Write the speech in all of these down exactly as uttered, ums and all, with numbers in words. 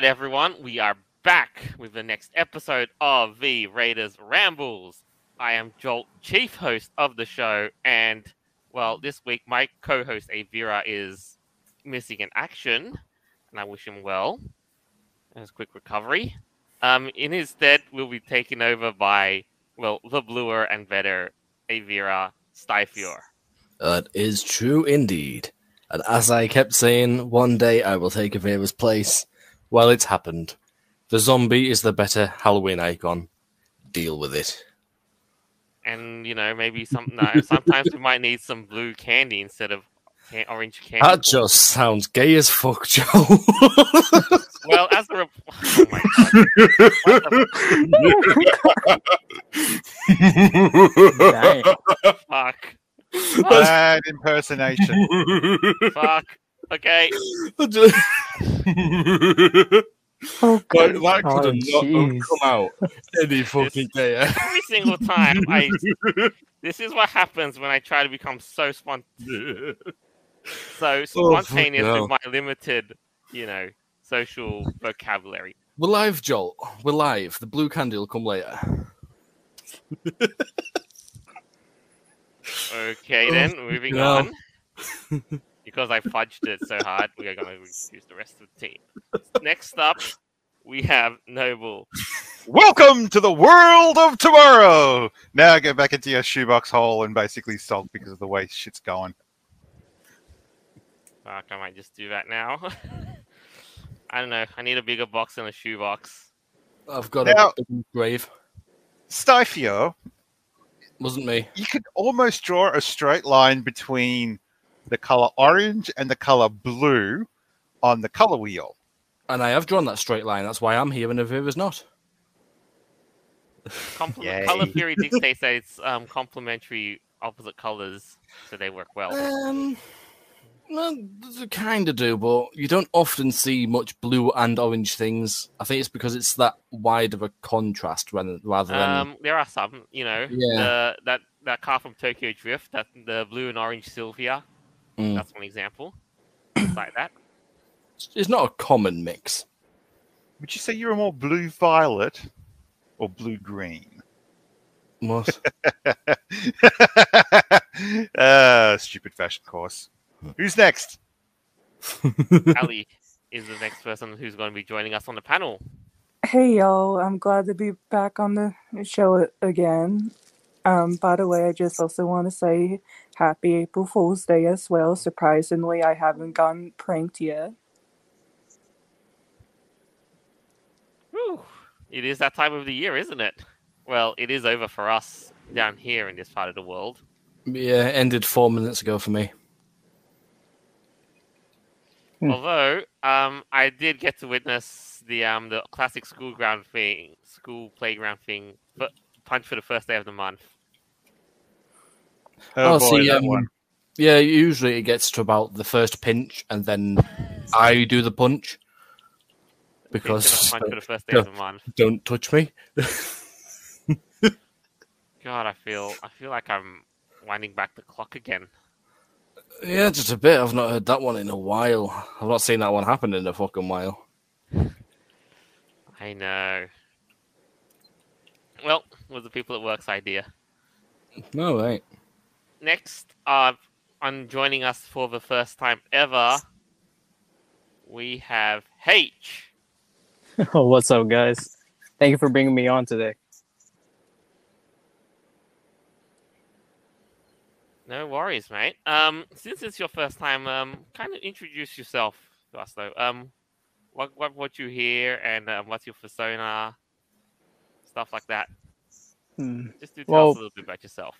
Alright everyone, we are back with the next episode of the Raiders Rambles. I am Jolt, chief host of the show, and, well, this week my co-host Avira is missing in action, and I wish him well. There's a quick recovery. Um, in his stead, we'll be taken over by, well, the bluer and better Avira, Styphior. That is true indeed. And as I kept saying, one day I will take Avira's place. Well, it's happened. The zombie is the better Halloween icon. Deal with it. And, you know, maybe some, no, sometimes we might need some blue candy instead of can- orange candy. That balls. Just sounds gay as fuck, Joe. Well, as a... Rep- oh, my God. The- fuck. Fuck. Bad impersonation. Fuck. Okay. Oh, God. That, that could have oh, not have come out any fucking day. Every single time. I, this is what happens when I try to become so spontaneous. So spontaneous oh, with no. my limited, you know, social vocabulary. We're live, Joel. We're live. The blue candy will come later. Okay, oh, then. Moving no. on. Because I fudged it so hard, we are going to reduce the rest of the team. Next up, we have Noble. Welcome to the world of tomorrow! Now go back into your shoebox hole and basically sulk because of the way shit's going. Fuck, I might just do that now. I don't know. I need a bigger box than a shoebox. I've got now, a grave. Styphior. Wasn't me. You could almost draw a straight line between the colour orange and the colour blue on the colour wheel. And I have drawn that straight line. That's why I'm here and Avira's not. Compl- colour theory dictates that it's um, complementary opposite colours, so they work well. Um, well, they kind of do, but you don't often see much blue and orange things. I think it's because it's that wide of a contrast rather than... Um, there are some, you know. Yeah. The, that, that car from Tokyo Drift, that the blue and orange Sylvia. That's one example. It's like that. It's not a common mix. Would you say you're a more blue-violet or blue-green? What? uh, stupid fashion course. Who's next? Allie is the next person who's going to be joining us on the panel. Hey, y'all. I'm glad to be back on the show again. Um, by the way, I just also want to say happy April Fool's Day as well. Surprisingly, I haven't gotten pranked yet. Whew. It is that time of the year, isn't it? Well, it is over for us down here in this part of the world. Yeah, it ended four minutes ago for me. Although, um, I did get to witness the um the classic school ground thing, school playground thing, but. Punch for the first day of the month. Oh, oh boy, see, um, yeah, usually it gets to about the first pinch, and then I do the punch because punch for the first day no, of the month. Don't touch me. God, I feel I feel like I'm winding back the clock again. Yeah, just a bit. I've not heard that one in a while. I've not seen that one happen in a fucking while. I know. Well, it was the people at work's idea. No, right. Next, uh, on joining us for the first time ever, we have H. Oh, what's up, guys? Thank you for bringing me on today. No worries, mate. Um, since it's your first time, um, kind of introduce yourself to us, though. Um, what what brought you here, and um, what's your persona? Stuff like that. Hmm. Just do tell well, us a little bit about yourself.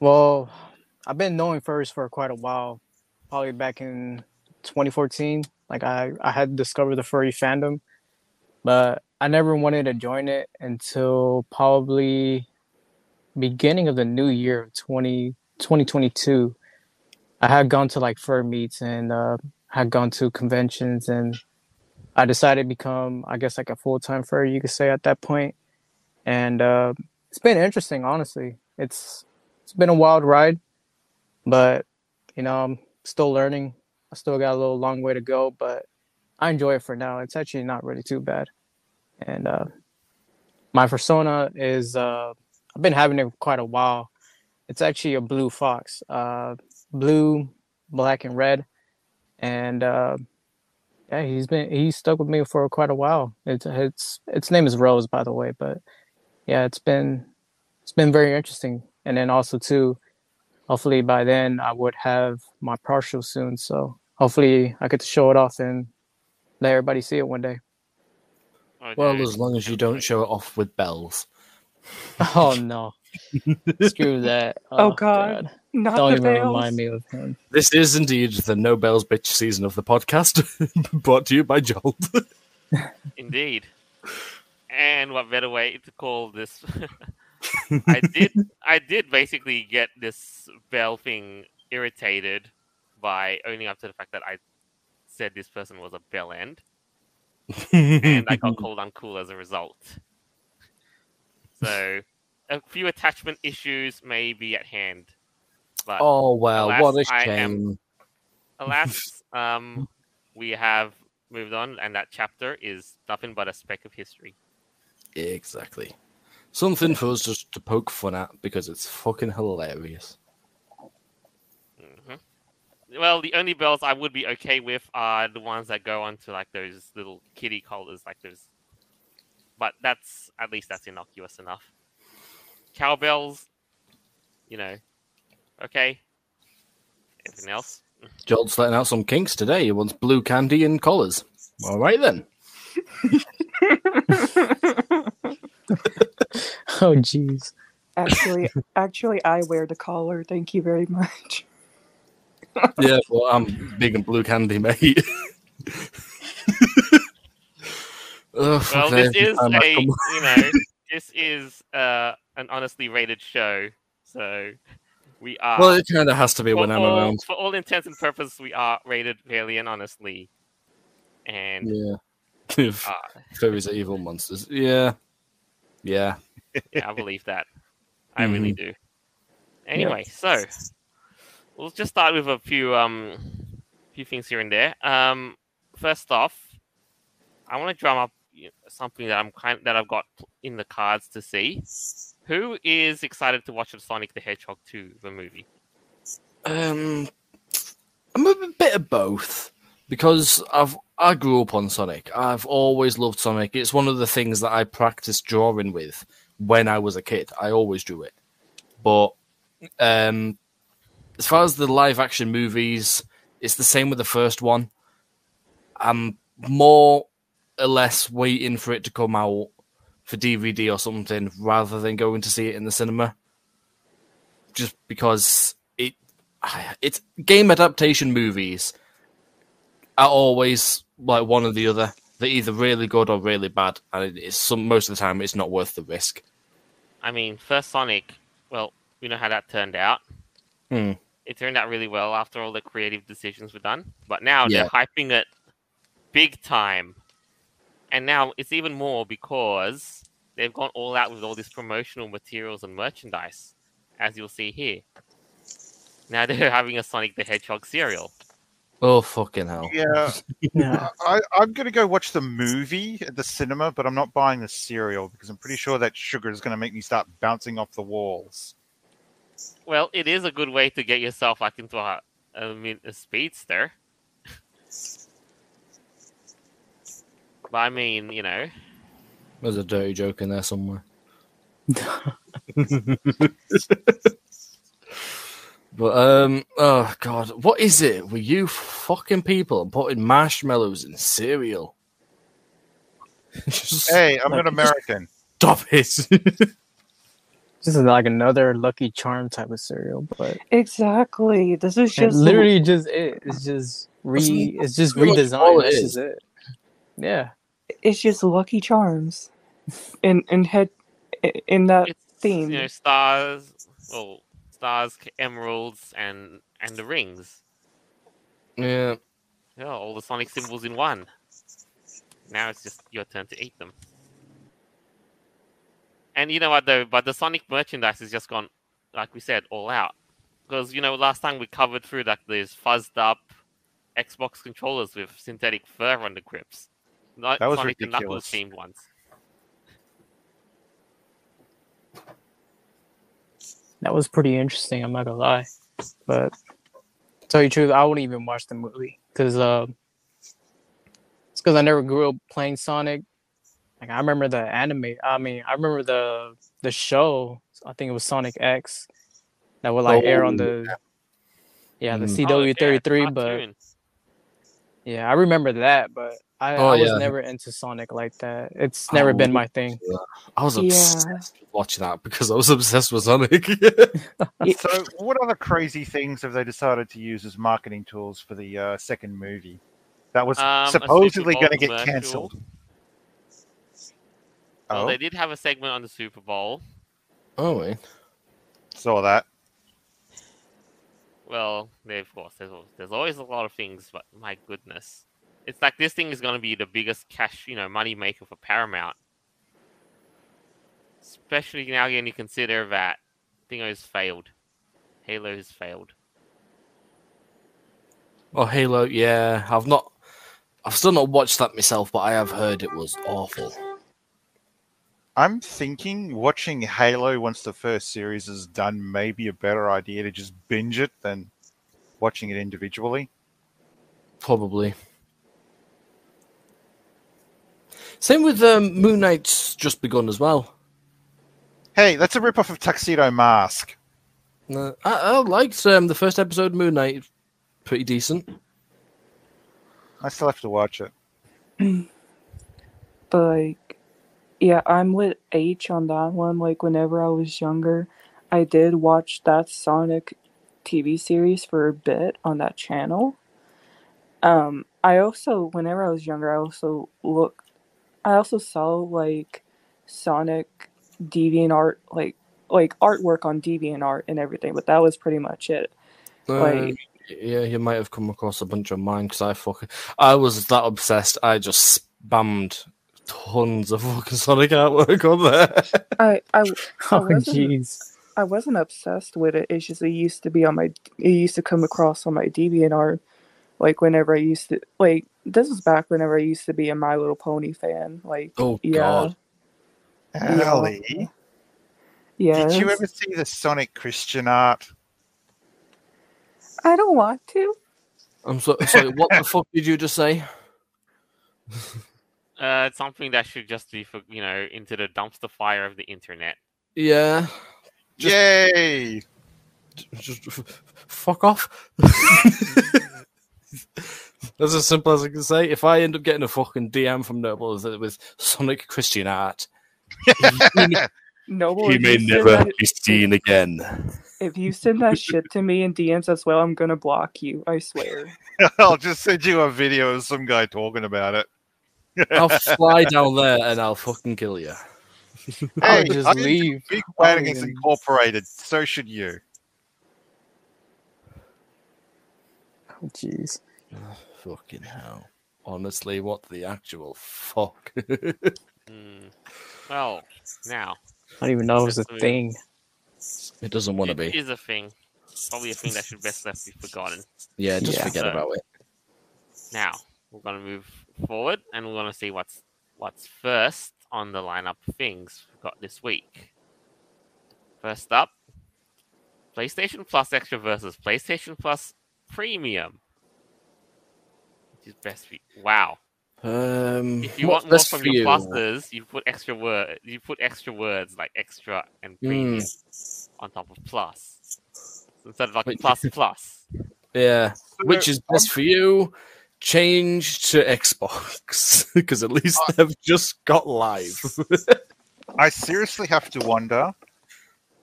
Well, I've been knowing Furries for quite a while. Probably back in twenty fourteen. Like I, I had discovered the furry fandom. But I never wanted to join it until probably beginning of the new year of twenty twenty-two. I had gone to like fur meets and uh, had gone to conventions, and I decided to become, I guess, like a full-time furry, you could say, at that point. And uh, it's been interesting, honestly. It's It's been a wild ride, but, you know, I'm still learning. I still got a little long way to go, but I enjoy it for now. It's actually not really too bad. And uh, my persona is, uh, I've been having it for quite a while. It's actually a blue fox, uh, blue, black, and red. And uh, yeah, he's been, he's stuck with me for quite a while. It's, it's, its name is Rose, by the way, but yeah, it's been, it's been very interesting. And then also too, hopefully by then I would have my partial soon. So hopefully I get to show it off and let everybody see it one day. Okay. Well, as long as you don't show it off with bells. Oh, no. Screw that. Oh, oh God. God. Not don't even bells. Remind me of him. This is indeed the No Bells Bitch season of the podcast, brought to you by Jolt. Indeed. And what better way to call this? I did I did basically get this bell thing irritated by owning up to the fact that I said this person was a bell end. And I got called uncool as a result. So, a few attachment issues may be at hand. But oh, well, alas, what a shame. Am, alas, um, we have moved on, and that chapter is nothing but a speck of history. Exactly. Something for us just to poke fun at, because it's fucking hilarious. Well, the only bells I would be okay with are the ones that go on to, like, those little kitty collars, like those. But that's, at least that's innocuous enough. Cowbells, you know, okay. Anything else? Jolt's letting out some kinks today. He wants blue candy and collars. All right, then. Oh, jeez. Actually, actually, I wear the collar. Thank you very much. Yeah, well, I'm big and blue candy, mate. Ugh, well, this is a, you know, this is uh, an honestly rated show, so we are. Well, it kind of has to be when all, I'm around. For all intents and purposes, we are rated fairly and honestly. And yeah, uh, fairies are evil monsters. Yeah, yeah, yeah. I believe that. I mm. really do. Anyway, yeah. So. We'll just start with a few um, few things here and there. Um, first off, I want to drum up something that I'm kind of, that I've got in the cards to see. Who is excited to watch the Sonic the Hedgehog two the movie? Um, I'm a bit of both, because I've I grew up on Sonic. I've always loved Sonic. It's one of the things that I practiced drawing with when I was a kid. I always drew it, but um. As far as the live-action movies, it's the same with the first one. I'm more or less waiting for it to come out for D V D or something rather than going to see it in the cinema. Just because it, it's game adaptation movies are always like one or the other. They're either really good or really bad, and it's some, most of the time it's not worth the risk. I mean, first Sonic, well, we know how that turned out. Hmm. It turned out really well after all the creative decisions were done. But now yeah. they're hyping it big time. And now it's even more because they've gone all out with all these promotional materials and merchandise, as you'll see here. Now they're having a Sonic the Hedgehog cereal. Oh, fucking hell. Yeah. yeah. I, I'm going to go watch the movie at the cinema, but I'm not buying the cereal because I'm pretty sure that sugar is going to make me start bouncing off the walls. Well, it is a good way to get yourself like into a, I mean, a speedster. But I mean, you know, there's a dirty joke in there somewhere. But um, oh God, what is it with you fucking people putting marshmallows in cereal? Just, hey, I'm like, an American. Stop it. This is like another Lucky Charm type of cereal, but exactly. This is just literally the... just it. It's just re. It's just redesigned. This is it. Yeah, it's just Lucky Charms, in in head in that it's, theme. You know, stars, well, stars, emeralds, and and the rings. Yeah, yeah, all the Sonic symbols in one. Now it's just your turn to eat them. And you know what, though? But the Sonic merchandise has just gone, like we said, all out. Because, you know, last time we covered through like these fuzzed up Xbox controllers with synthetic fur on the grips. Not that was Sonic and Knuckles themed ones. That was pretty interesting, I'm not gonna lie. But to tell you the truth, I wouldn't even watch the movie because uh, it's because I never grew up playing Sonic. Like I remember the anime. I mean, I remember the the show. I think it was Sonic X that would like oh, air on the yeah, yeah the C W thirty-three. Oh, yeah, but yeah, I remember that. But I, oh, I was yeah. never into Sonic like that. It's never oh, been my thing. Yeah. I was obsessed yeah. with watching that because I was obsessed with Sonic. So, what other crazy things have they decided to use as marketing tools for the uh, second movie that was um, supposedly going to get virtual. Cancelled? Well, oh. They did have a segment on the Super Bowl. Oh, wait. Saw that. Well, of course, there's, there's always a lot of things, but my goodness. It's like this thing is going to be the biggest cash, you know, money maker for Paramount. Especially now when you consider that Dingo's failed. Halo's failed. Oh, Halo, yeah. I've not... I've still not watched that myself, but I have heard it was awful. I'm thinking watching Halo once the first series is done may be a better idea to just binge it than watching it individually. Probably. Same with um, Moon Knight's just begun as well. Hey, that's a rip-off of Tuxedo Mask. No, I, I liked um, the first episode of Moon Knight. Pretty decent. I still have to watch it. Like... Yeah, I'm with H on that one. Like, whenever I was younger, I did watch that Sonic T V series for a bit on that channel. Um, I also, whenever I was younger, I also looked, I also saw, like, Sonic DeviantArt, like, like artwork on DeviantArt and everything, but that was pretty much it. Uh, like, yeah, you might have come across a bunch of mine, because I fucking, I was that obsessed, I just spammed tons of fucking Sonic artwork on there. I I, I oh, jeez. I wasn't obsessed with it. It's just it used to be on my. It used to come across on my DeviantArt, like whenever I used to like. This was back whenever I used to be a My Little Pony fan. Like, oh yeah. God, Allie. Yeah. Yes. Did you ever see the Sonic Christian art? I don't want to. I'm so sorry. What the fuck did you just say? Uh, it's something that should just be, for, you know, into the dumpster fire of the internet. Yeah. Just, Yay! Just f- fuck off. That's as simple as I can say. If I end up getting a fucking D M from Noble with Sonic Christian art, Noble, he may never that, be seen again. If you send that shit to me in D Ms as well, I'm going to block you, I swear. I'll just send you a video of some guy talking about it. I'll fly down there and I'll fucking kill you. Hey, I'll just I leave. Big fighting is incorporated. So should you. Oh, jeez. Oh, fucking hell. Honestly, what the actual fuck? mm. Well, now. I don't even know it was a thing. It doesn't want to be. It is a thing. Probably a thing that should best left be forgotten. Yeah, just yeah. forget so, about it. Now, we're going to move forward, and we're going to see what's what's first on the lineup of things we've got this week. First up, PlayStation Plus Extra versus PlayStation Plus Premium. Which is best for you. Wow. Um, if you want more from your pluses, you put extra word, you put extra words like extra and premium mm. on top of plus instead of like Wait. plus plus. Yeah, which is best for you. Change to Xbox, because at least I, they've just got live. I seriously have to wonder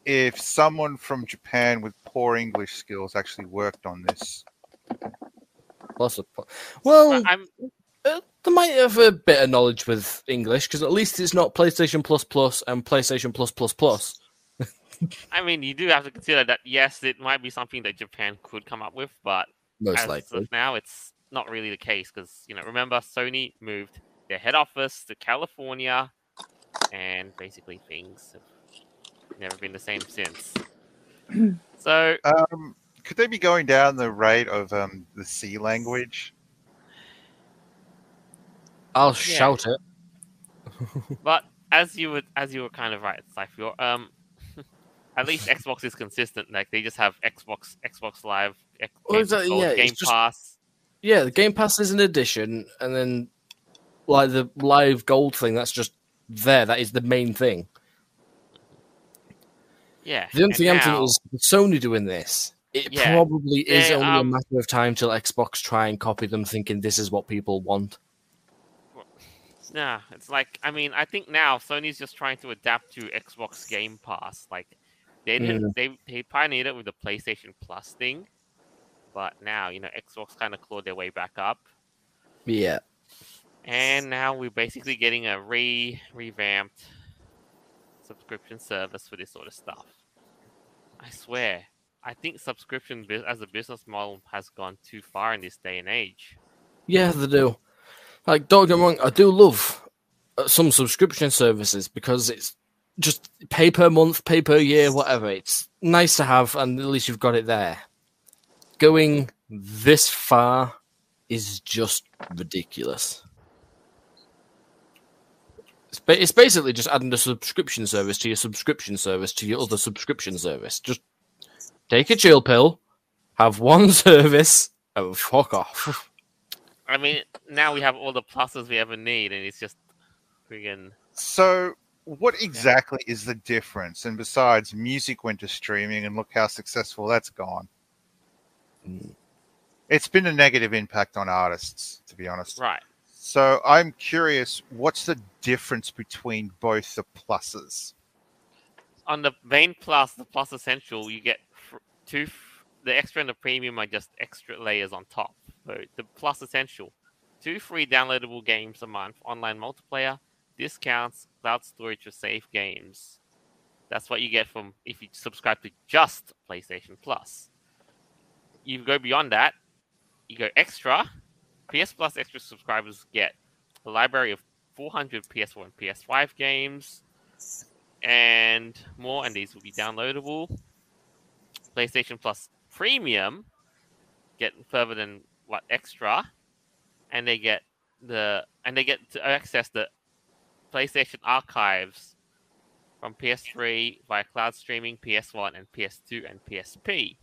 if someone from Japan with poor English skills actually worked on this. Plus, well, I'm, uh, they might have a bit of knowledge with English, because at least it's not PlayStation Plus Plus and PlayStation Plus Plus Plus. I mean, you do have to consider that, yes, it might be something that Japan could come up with, but most as likely. Of now it's not really the case because, you know, remember Sony moved their head office to California and basically things have never been the same since. So, um, could they be going down the rate of um, the C language? I'll yeah. shout it. But as you were, as you were kind of right, Styphior, um, at least Xbox is consistent. Like they just have Xbox, Xbox Live, X well, Game, that, yeah, Game just, Pass. Yeah, the Game Pass is an addition, and then like the Live Gold thing, that's just there. That is the main thing. Yeah. The only thing now, I'm thinking is Sony doing this. It yeah, probably is only um, a matter of time till Xbox try and copy them, thinking this is what people want. Nah, it's like, I mean, I think now Sony's just trying to adapt to Xbox Game Pass. Like, they didn't, yeah. they, they pioneered it with the PlayStation Plus thing, but now, you know, Xbox kind of clawed their way back up. Yeah. And now we're basically getting a re revamped subscription service for this sort of stuff. I swear, I think subscription as a business model has gone too far in this day and age. Yeah, they do. Like, don't get me wrong, I do love some subscription services because it's just pay per month, pay per year, whatever. It's nice to have, and at least you've got it there. Going this far is just ridiculous. It's, ba- it's basically just adding a subscription service to your subscription service to your other subscription service. Just take a chill pill, have one service, and fuck off. I mean, now we have all the pluses we ever need, and it's just friggin'... So, what exactly yeah. is the difference? And besides, music went to streaming, and look how successful that's gone. Mm. It's been a negative impact on artists, to be honest. Right. So, I'm curious, what's the difference between both the pluses? On the main plus, the Plus Essential, you get two... The extra and the premium are just extra layers on top. So the Plus Essential, two free downloadable games a month, online multiplayer, discounts, cloud storage for safe games. That's what you get from if you subscribe to just PlayStation Plus. You go beyond that, you go extra. P S Plus Extra subscribers get a library of four hundred P S four and P S five games and more, and these will be downloadable. PlayStation Plus Premium get further than what extra, and they get the and they get to access the PlayStation archives from P S three via cloud streaming, P S one and P S two and P S P.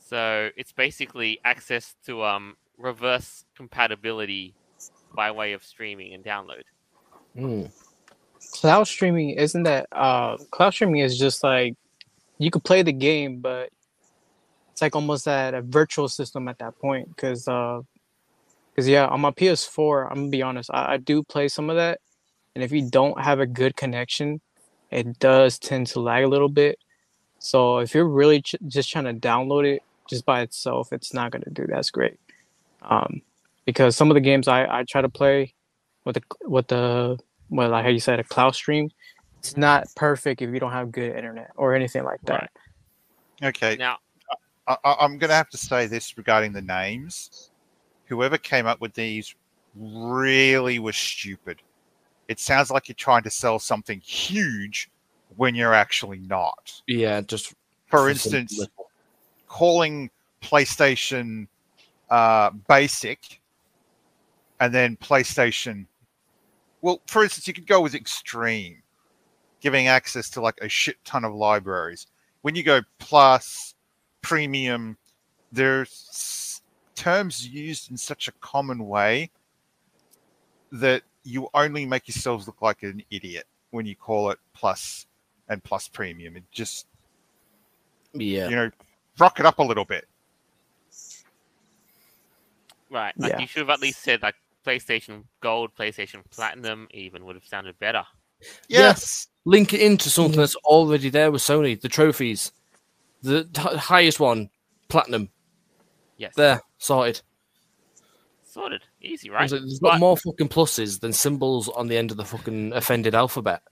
So it's basically access to um reverse compatibility by way of streaming and download. Mm. Cloud streaming isn't that uh cloud streaming is just like you could play the game, but it's like almost at a virtual system at that point, because, uh, because yeah, on my P S four, I'm gonna be honest, I, I do play some of that, and if you don't have a good connection, it does tend to lag a little bit. So if you're really ch- just trying to download it just by itself, it's not gonna do that's great, um, because some of the games I, I try to play with the with the well, like how you said, a cloud stream, it's not perfect if you don't have good internet or anything like that. Right. Okay. Now. I, I'm going to have to say this regarding the names. Whoever came up with these really was stupid. It sounds like you're trying to sell something huge when you're actually not. Yeah, just... For instance, little. calling PlayStation uh, Basic and then PlayStation... Well, for instance, you could go with Extreme, giving access to like a shit ton of libraries. When you go Plus... Premium, there's terms used in such a common way that you only make yourselves look like an idiot when you call it Plus and Plus Premium. It just, yeah, you know, rock it up a little bit. Right. Like yeah. You should have at least said like PlayStation Gold, PlayStation Platinum even would have sounded better. Yes. yes. Link it into something that's already there with Sony, the trophies. The t- highest one, platinum. Yes. There, sorted. Sorted. Easy, right? Like, there's got but... more fucking pluses than symbols on the end of the fucking offended alphabet.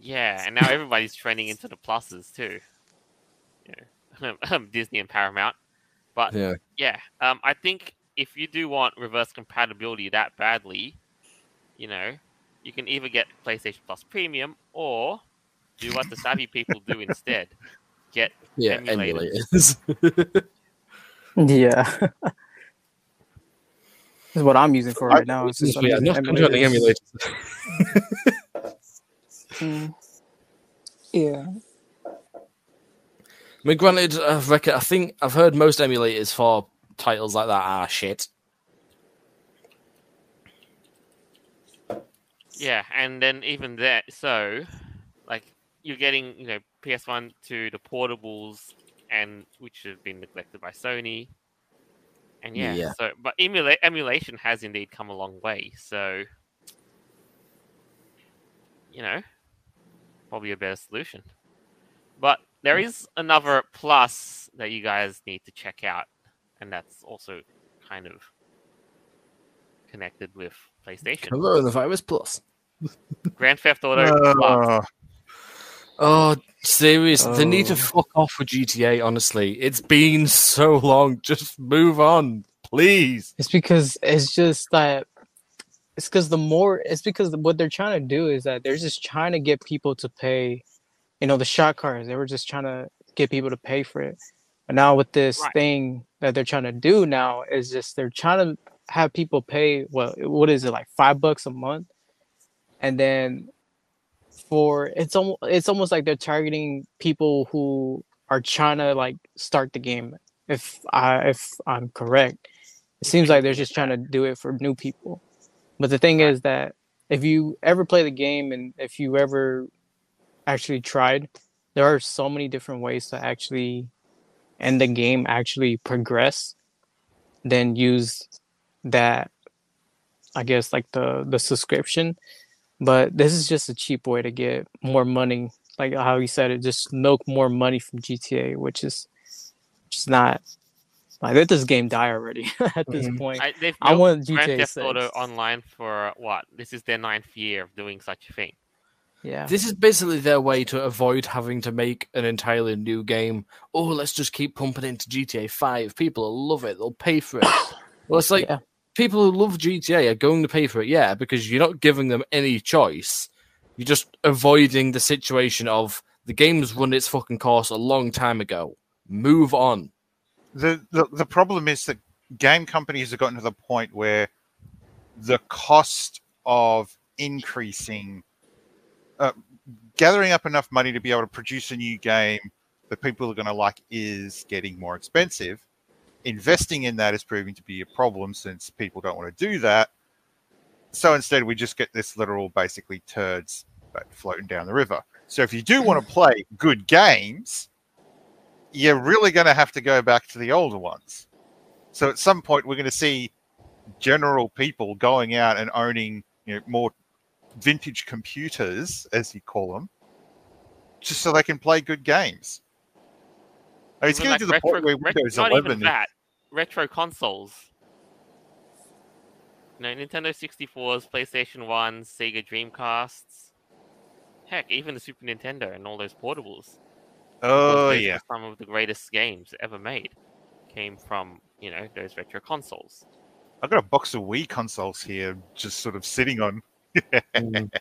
Yeah, and now everybody's trending into the pluses too. Yeah. Disney and Paramount. But yeah, yeah um, I think if you do want reverse compatibility that badly, you know, you can either get PlayStation Plus Premium or do what the savvy people do instead. get yeah, emulated. emulators. Yeah. This is what I'm using for right I, now. It's just yeah, I'm trying to emulate. mm. Yeah. I mean, granted, I reckon, I think I've heard most emulators for titles like that are shit. Yeah, and then even that, so, like, you're getting, you know, P S one to the portables, and which have been neglected by Sony. And yeah, yeah. so but emula- emulation has indeed come a long way. So, you know, probably a better solution. But there is another plus that you guys need to check out, and that's also kind of connected with PlayStation. Coronavirus Plus. Grand Theft Auto uh, Plus. Oh, serious. Oh. They need to fuck off with G T A, honestly. It's been so long. Just move on, please. It's because it's just that it's because the more it's because what they're trying to do is that they're just trying to get people to pay, you know, the Shark cards. They were just trying to get people to pay for it. But now with this right. thing that they're trying to do now is just they're trying to have people pay, well, what is it, like five bucks a month? And then for it's almost it's almost like they're targeting people who are trying to like start the game. If I if I'm correct, it seems like they're just trying to do it for new people. But the thing is that if you ever play the game and if you ever actually tried, there are so many different ways to actually end the game, actually progress, then use that. I guess like the the subscription. But this is just a cheap way to get more money, like how you said it, just milk more money from G T A, which is just not like let this game die already at this mm-hmm. point. I, they've I want G T A Grand Theft Auto Online for what? This is their ninth year of doing such a thing. Yeah, this is basically their way to avoid having to make an entirely new game. Oh, let's just keep pumping into G T A five. People will love it. They'll pay for it. Well, it's like. Yeah. People who love G T A are going to pay for it, yeah, because you're not giving them any choice. You're just avoiding the situation of the game's run its fucking course a long time ago. Move on. The, the the problem is that game companies have gotten to the point where the cost of increasing, uh, gathering up enough money to be able to produce a new game that people are going to like is getting more expensive. Investing in that is proving to be a problem since people don't want to do that. So instead, we just get this literal, basically, turds floating down the river. So if you do want to play good games, you're really going to have to go back to the older ones. So at some point, we're going to see general people going out and owning, you know, more vintage computers, as you call them, just so they can play good games. I mean, it's getting like to the retro, point where Windows retro, not eleven. Even that. Retro consoles. You know, Nintendo sixty-fours, PlayStation ones, Sega Dreamcasts. Heck, even the Super Nintendo and all those portables. Oh, those yeah. Some of the greatest games ever made came from, you know, those retro consoles. I've got a box of Wii consoles here just sort of sitting on. mm.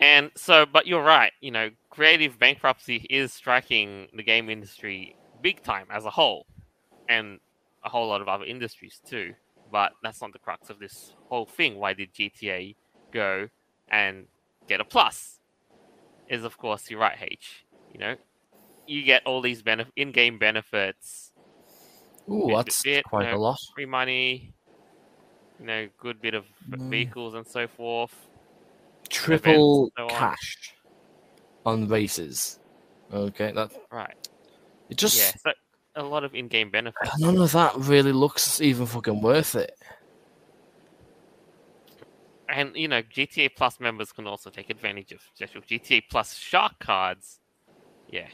And so, but you're right, you know, creative bankruptcy is striking the game industry big time as a whole, and a whole lot of other industries too. But that's not the crux of this whole thing. Why did G T A go and get a plus? Is, of course, you're right, H. You know, you get all these benef- in-game benefits. Ooh, bit, that's bit, quite you know, a lot. Free money, you know, good bit of mm. vehicles and so forth. Triple so cash on. on races. Okay, that's right. It just yeah, so a lot of in-game benefits. None of that really looks even fucking worth it. And you know, G T A Plus members can also take advantage of special G T A Plus Shark cards. Yeah,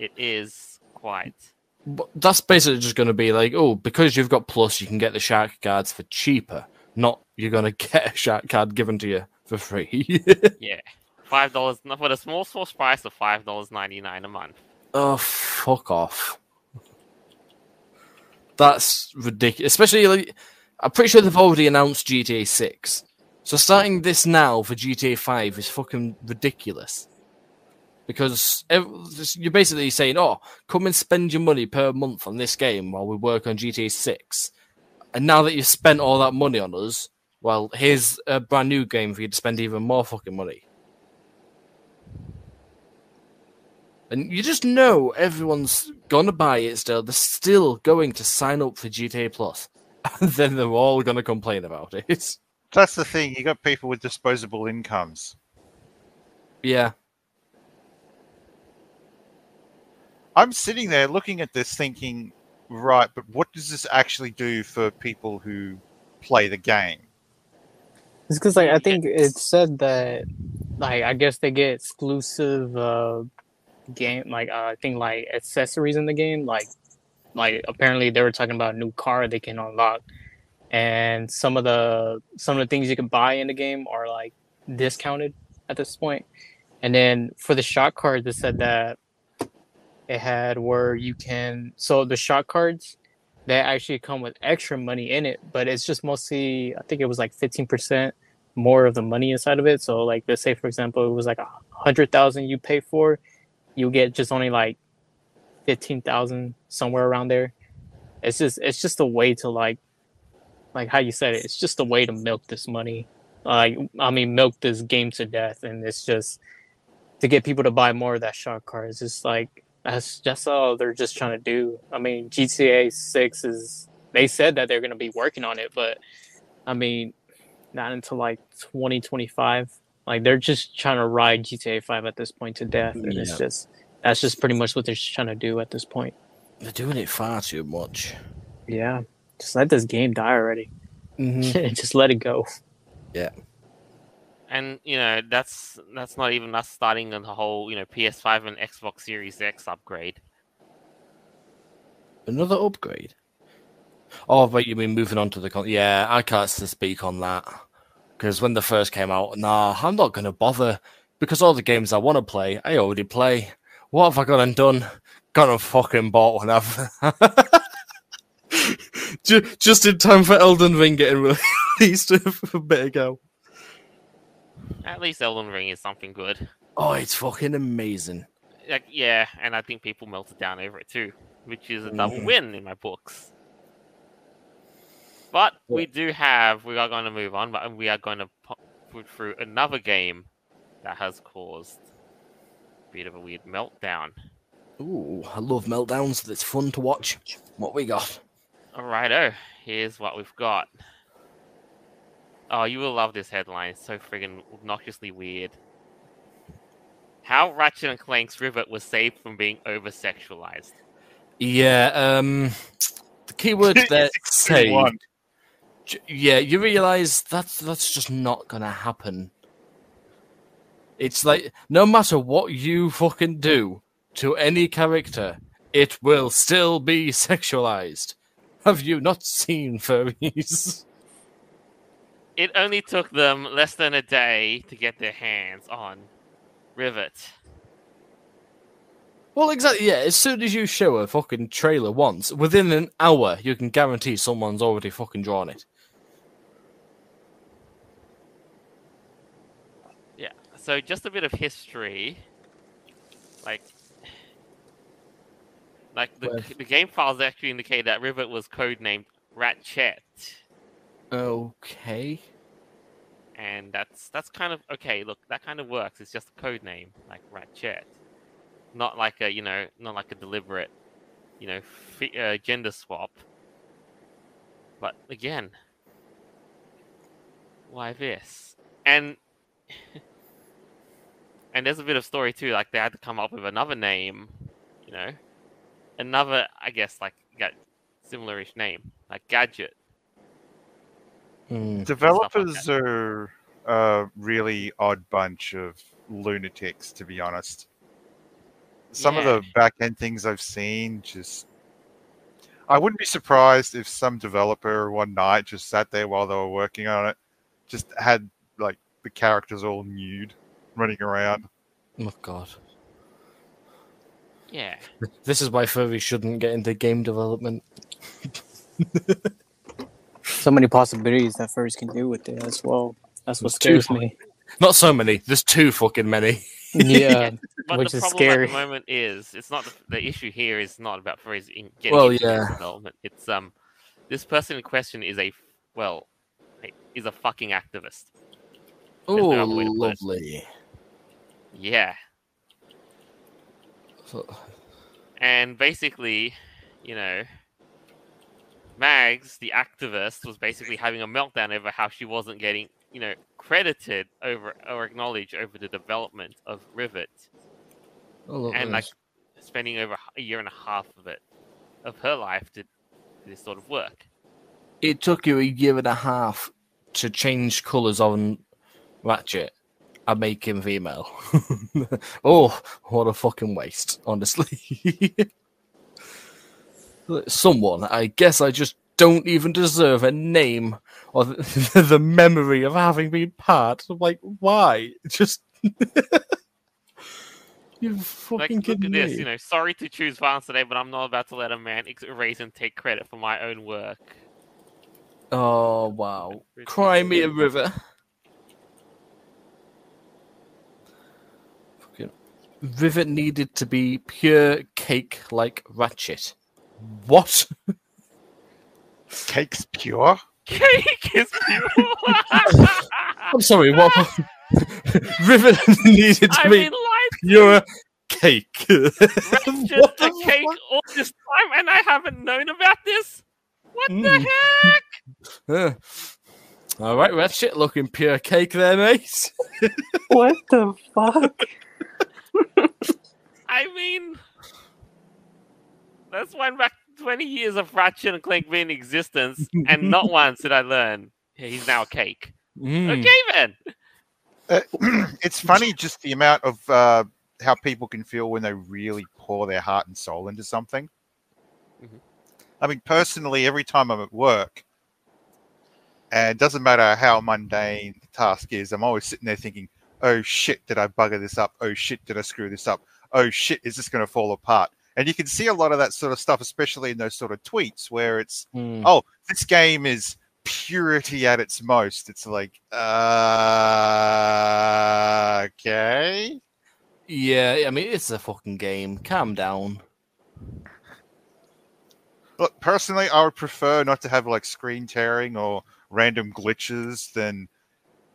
it is quite. But that's basically just going to be like, oh, because you've got Plus, you can get the Shark cards for cheaper. Not you're going to get a Shark card given to you. For free. Yeah. Five dollars for the small source price of five dollars ninety nine a month. Oh, fuck off. That's ridiculous. Especially like I'm pretty sure they've already announced G T A six. So starting this now for G T A five is fucking ridiculous. Because you're basically saying, oh, come and spend your money per month on this game while we work on G T A six. And now that you've spent all that money on us, well, here's a brand new game for you to spend even more fucking money. And you just know everyone's going to buy it still. They're still going to sign up for G T A Plus. And then they're all going to complain about it. That's the thing. You got people with disposable incomes. Yeah. I'm sitting there looking at this thinking, right, but what does this actually do for people who play the game? It's because, like, I think it said that, like, I guess they get exclusive uh, game, like, uh, I think, like, accessories in the game. Like, like apparently they were talking about a new car they can unlock, and some of the some of the things you can buy in the game are, like, discounted at this point. And then for the Shark cards, it said that it had where you can, so the Shark cards, they actually come with extra money in it, but it's just mostly, I think it was like fifteen percent more of the money inside of it. So, like, let's say, for example, it was like one hundred thousand you pay for, you get just only like fifteen thousand, somewhere around there. It's just, it's just a way to, like, like how you said it, it's just a way to milk this money. Like, I mean, milk this game to death. And it's just to get people to buy more of that Shark card. It's just like, That's that's all they're just trying to do. I mean, G T A six is, they said that they're going to be working on it, but I mean, not until like twenty twenty-five. Like, they're just trying to ride G T A five at this point to death, and yeah. it's just that's just pretty much what they're just trying to do at this point. They're doing it far too much. Yeah, just let this game die already. Mm-hmm. Just let it go. Yeah. And, you know, that's that's not even us starting on the whole, you know, P S five and Xbox Series X upgrade. Another upgrade? Oh, but you mean moving on to the... Con- yeah, I can't speak on that. Because when they first came out, nah, I'm not going to bother. Because all the games I want to play, I already play. What have I gone and done? Gone and fucking bought one, have Just in time for Elden Ring getting released a bit ago. At least Elden Ring is something good. Oh, it's fucking amazing. Like, yeah, and I think people melted down over it too, which is a double mm. win in my books. But we do have, we are going to move on, but we are going to put through another game that has caused a bit of a weird meltdown. Ooh, I love meltdowns. It's fun to watch. What we got? Alrighto, here's what we've got. Oh, you will love this headline. It's so friggin' obnoxiously weird. How Ratchet and Clank's Rivet was saved from being over-sexualized. Yeah, um... the keyword there, saved. Yeah, you realise that's, that's just not gonna happen. It's like, no matter what you fucking do to any character, it will still be sexualized. Have you not seen furries? It only took them less than a day to get their hands on Rivet. Well, exactly, yeah. As soon as you show a fucking trailer once, within an hour, you can guarantee someone's already fucking drawn it. Yeah, so just a bit of history. Like, like the, well, the game files actually indicate that Rivet was codenamed Ratchet. Okay. And that's that's kind of okay, look, that kind of works. It's just a code name, like Ratchet. Not like a, you know, not like a deliberate, you know, f- uh, gender swap. But again, why this? And and there's a bit of story too, like they had to come up with another name, you know. Another, I guess, like similar-ish name, like Gadget. Mm. Developers like are a really odd bunch of lunatics, to be honest. Some yeah. of the back-end things I've seen, just... I wouldn't be surprised if some developer one night just sat there while they were working on it, just had, like, the characters all nude, running around. Oh, God. Yeah. This is why furries shouldn't get into game development. So many possibilities that furries can do with it as well. That's what scares me. Not so many. There's too fucking many. Yeah, but which the is problem scary. At the moment is it's not the, the issue here is not about getting well, into yeah. development. It's um, this person in question is a well, is a fucking activist. Oh, no lovely. Yeah. So... And basically, you know, Mags, the activist, was basically having a meltdown over how she wasn't getting, you know, credited over or acknowledged over the development of Rivet. Oh, and like spending over a year and a half of it, of her life to, to this sort of work. It took you a year and a half to change colours on Ratchet and make him female. Oh, what a fucking waste, honestly. Someone, I guess I just don't even deserve a name or the, the memory of having been part. I'm like, why? Just... you fucking like, kidding look at me. This, you know, sorry to choose violence today, but I'm not about to let a man erase and take credit for my own work. Oh, wow. Cry me a river. Rivet needed to be pure cake like Ratchet. What? Cake's pure? Cake is pure! I'm sorry, what? Rivet needed to I be mean, pure cake. Ratchet's the cake what? all this time and I haven't known about this? What mm. the heck? Uh, Alright, Ratchet, looking pure cake there, mate. What the fuck? I mean, let's wind back twenty years of Ratchet and Clank being in existence, and not once did I learn he's now a cake. Mm. Okay, then. Uh, it's funny just the amount of uh, how people can feel when they really pour their heart and soul into something. Mm-hmm. I mean, personally, every time I'm at work, and it doesn't matter how mundane the task is, I'm always sitting there thinking, oh shit, did I bugger this up? Oh shit, did I screw this up? Oh shit, is this going to fall apart? And you can see a lot of that sort of stuff, especially in those sort of tweets where it's, mm. oh, this game is purity at its most. It's like, uh, okay. Yeah, I mean, it's a fucking game. Calm down. Look, personally, I would prefer not to have like screen tearing or random glitches than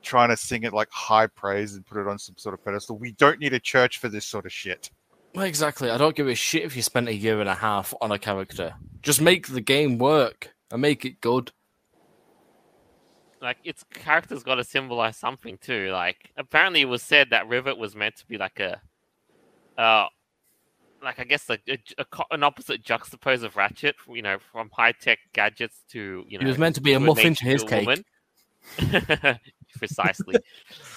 trying to sing it like high praise and put it on some sort of pedestal. We don't need a church for this sort of shit. Well, exactly. I don't give a shit if you spent a year and a half on a character. Just make the game work and make it good. Like, its character's got to symbolize something too. Like, apparently it was said that Rivet was meant to be like a, uh, like I guess like a, a, an opposite juxtapose of Ratchet. You know, from high tech gadgets to you know. It was meant to be a muffin to his cake. Woman. Precisely.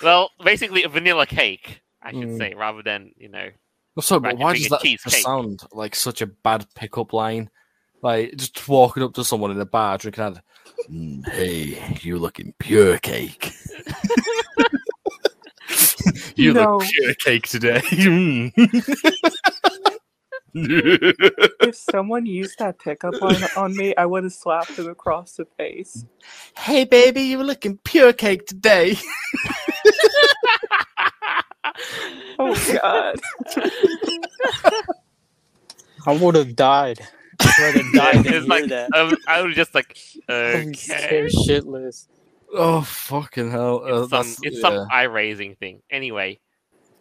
Well, basically a vanilla cake, I should mm. say, rather than you know. Also, but why does that sound like such a bad pickup line? Like just walking up to someone in a bar drinking, and, mm, "Hey, you looking pure cake? you no. look pure cake today." If someone used that pickup on, on me, I would have slapped him across the face. Hey, baby, you were looking pure cake today. Oh, God. I would have died. I would have died to hear like, that. I would, I would just like, okay. Shitless. Oh, fucking hell. It's, uh, some, it's yeah. some eye-raising thing. Anyway,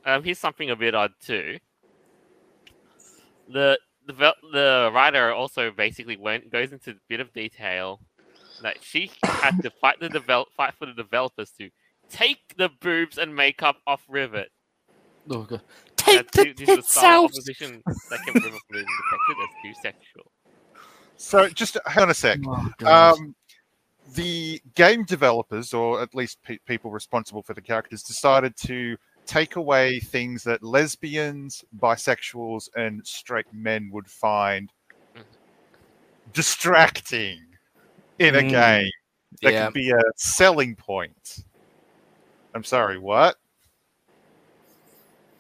um, here's something a bit odd, too. The, the the writer also basically went goes into a bit of detail that she had to fight the develop fight for the developers to take the boobs and makeup off Rivet. Oh god! Take the tits out. Opposition that can Rivet be detected as too sexual. So just hang on a sec. Oh, um, the game developers, or at least pe- people responsible for the characters, decided to take away things that lesbians, bisexuals, and straight men would find distracting in a mm, game. That yeah. could be a selling point. I'm sorry, what?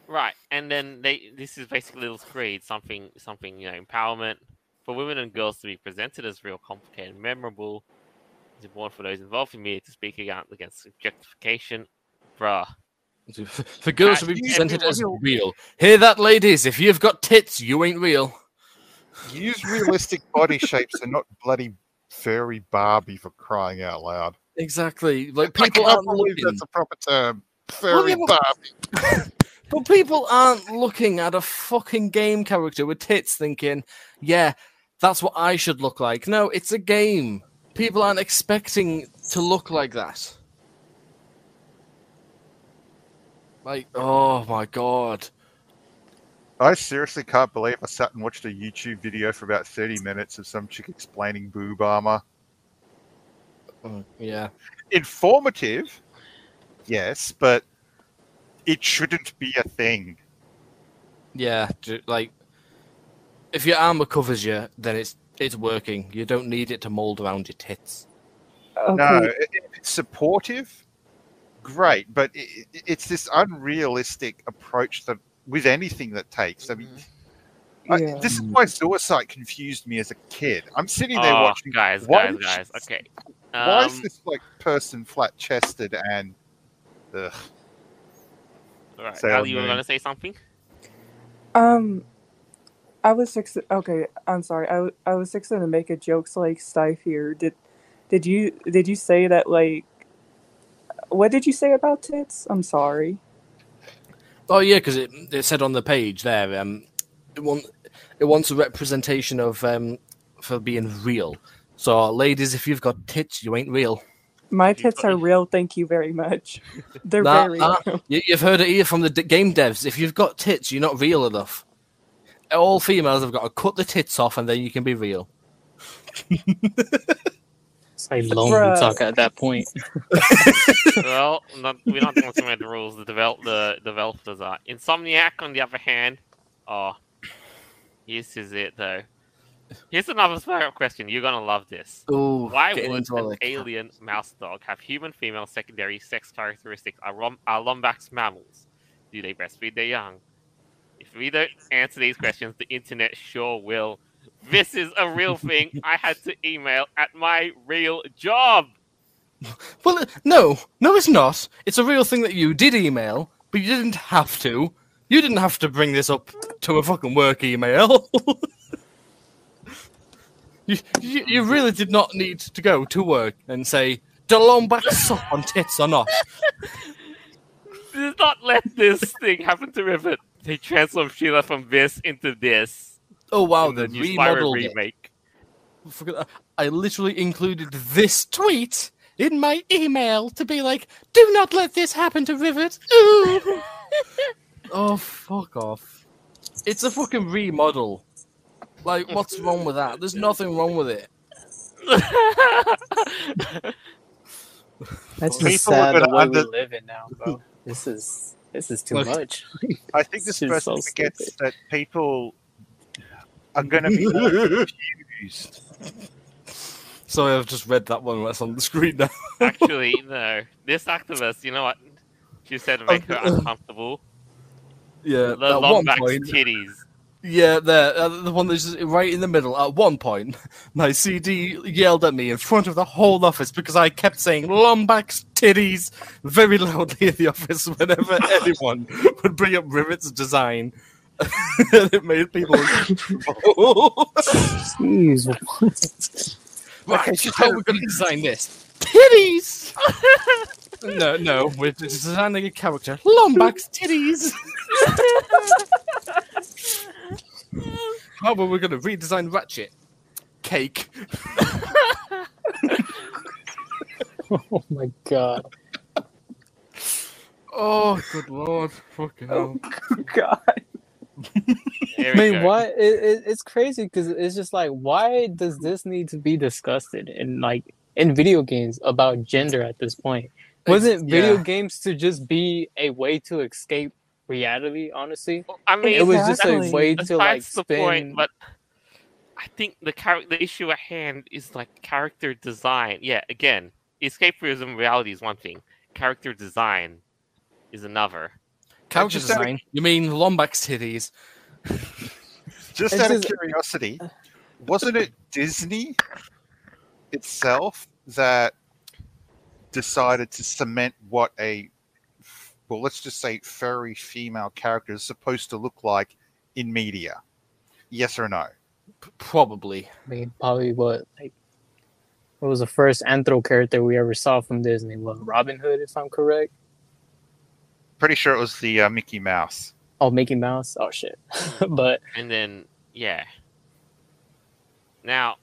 Right, and then they. This is basically a little creed, something, something you know, empowerment for women and girls to be presented as real, complicated, and memorable. It's important for those involved in media to speak out against objectification, bruh. Figures will be presented as real. real. Hear that, ladies? If you've got tits, you ain't real. Use realistic body shapes and not bloody furry Barbie, for crying out loud. Exactly. Like, people aren't looking. That's a proper term. Furry well, yeah, Barbie. But people aren't looking at a fucking game character with tits thinking, yeah, that's what I should look like. No, it's a game. People aren't expecting to look like that. Like, oh my god. I seriously can't believe I sat and watched a YouTube video for about thirty minutes of some chick explaining boob armor. Oh, yeah. Informative, yes, but it shouldn't be a thing. Yeah, like, if your armor covers you, then it's it's working. You don't need it to mold around your tits. Okay. No, if it's supportive, great, but it, it's this unrealistic approach that with anything that takes. I mean, yeah. I, this is why Suicide confused me as a kid. I'm sitting there oh, watching, guys, guys, she, guys. Okay, um, why is this like person flat-chested and? Ugh. All right, Ali, you were gonna say something? Um, I was six. Okay, I'm sorry. I I was six to make a jokes like Styphior. Did did you did you say that like? What did you say about tits? I'm sorry. Oh yeah, because it, it said on the page there, um, it, want, it wants a representation of um, for being real. So, ladies, if you've got tits, you ain't real. My tits are real, thank you very much. They're nah, very nah. real. You've heard it here from the game devs. If you've got tits, you're not real enough. All females have got to cut the tits off, and then you can be real. Say long talk at that point. Well, not, we're not going to make the rules. The, develop, the developers are. Insomniac, on the other hand, oh, this is it though. Here's another question. You're gonna love this. Ooh, why would an alien mouse dog have human female secondary sex characteristics? Are, rom- are Lombax mammals? Do they breastfeed their young? If we don't answer these questions, the internet sure will. This is a real thing I had to email at my real job. Well, no. No, it's not. It's a real thing that you did email, but you didn't have to. You didn't have to bring this up to a fucking work email. you, you you really did not need to go to work and say, do Lombax suck on tits or not? Do not let this thing happen to Rivet. They transformed Sheila from this into this. Oh wow, the remodeled remake. It. I literally included this tweet in my email to be like, do not let this happen to Rivet. Ooh. Oh, fuck off. It's a fucking remodel. Like, what's wrong with that? There's nothing wrong with it. That's just sad the way under... we live in now, bro. This is, this is too Look, much. I think this person so forgets that people... I'm going to be confused. Sorry, I've just read that one that's on the screen now. Actually, no. This activist, you know what? She said to make her uncomfortable. Yeah. The Lombax titties. Yeah, there. Uh, the one that's just right in the middle. At one point, my C D yelled at me in front of the whole office because I kept saying Lombax titties very loudly in the office whenever anyone would bring up Rivet's design. And it made people. Jeez, what? Okay, so how we're going to design this? Titties. no, no, we're designing a character. Lombax titties. How are we going to redesign Ratchet? Cake. Oh my god. Oh, good lord! Fucking hell! Oh god. I mean, why it, it, it's crazy because it's just like, why does this need to be discussed in like in video games about gender at this point? Wasn't yeah. video games to just be a way to escape reality? Honestly, well, I mean, it was exactly. just a way to like spin. The point, but I think the char- the issue at hand is like character design. Yeah, again, escapism reality is one thing. Character design is another. Character design? Out of, you mean Lombax titties? Just out of curiosity, wasn't it Disney itself that decided to cement what a well, let's just say furry female characters supposed to look like in media? Yes or no? P- probably. I mean, probably what, like, what was the first anthro character we ever saw from Disney? Was Robin Hood, if I'm correct? Pretty sure it was the uh, Mickey Mouse. Oh, Mickey Mouse? Oh, shit. But and then, yeah. Now,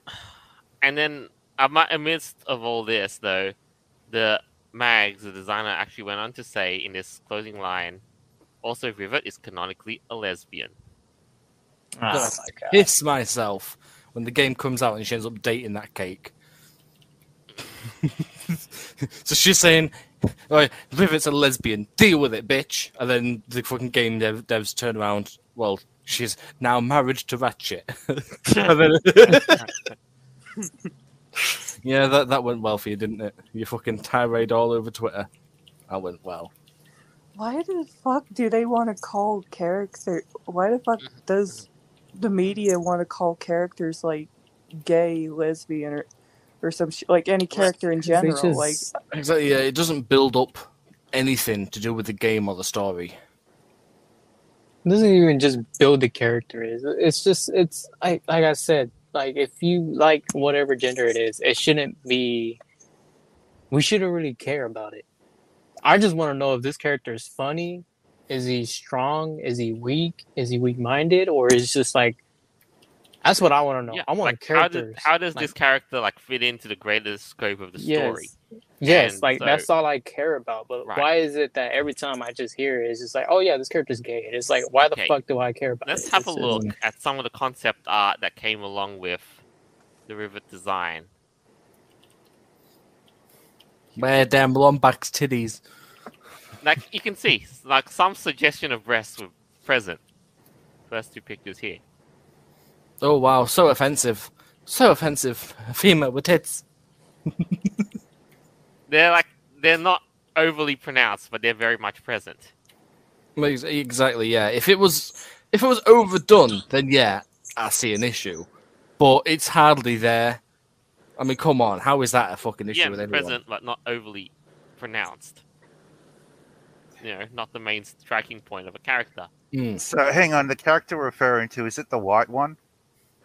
and then amidst of all this, though, the Mags, the designer, actually went on to say in this closing line, also Rivet is canonically a lesbian. Oh, God, my God. Piss myself when the game comes out and she ends up dating that cake. So she's saying, right, Rivet's a lesbian, deal with it, bitch. And then the fucking game dev- devs turn around, well, she's now married to Ratchet. then... Yeah, that, that went well for you, didn't it? You fucking tirade all over Twitter. That went well. Why the fuck do they want to call character? Why the fuck does the media want to call characters like gay, lesbian, or or some sh- like any character in general? Just... Like exactly, yeah. It doesn't build up anything to do with the game or the story. It doesn't even just build the character. It's just it's like like I said. Like if you like whatever gender it is, it shouldn't be. We shouldn't really care about it. I just want to know if this character is funny. Is he strong? Is he weak? Is he weak-minded? Or is just like... That's what I want to know. Yeah, I want like characters. How does, how does like, this character like fit into the greater scope of the story? Yes, yes like so, that's all I care about. But right. Why is it that every time I just hear it, it's just like, oh yeah, this character's gay. And it's like, why okay. the fuck do I care about Let's it? Let's have it's a look just... at some of the concept art that came along with the Rivet design. Where damn Lombax titties. Like, you can see, like, some suggestion of breasts were present. First two pictures here. Oh, wow, so offensive. So offensive. Female with tits. They're, like, they're not overly pronounced, but they're very much present. Exactly, yeah. If it was, if it was overdone, then, yeah, I see an issue. But it's hardly there. I mean, come on, how is that a fucking issue yeah, with everyone? Yeah, present, but not overly pronounced. You know, not the main striking point of a character. Mm. So, hang on, the character we're referring to, is it the white one?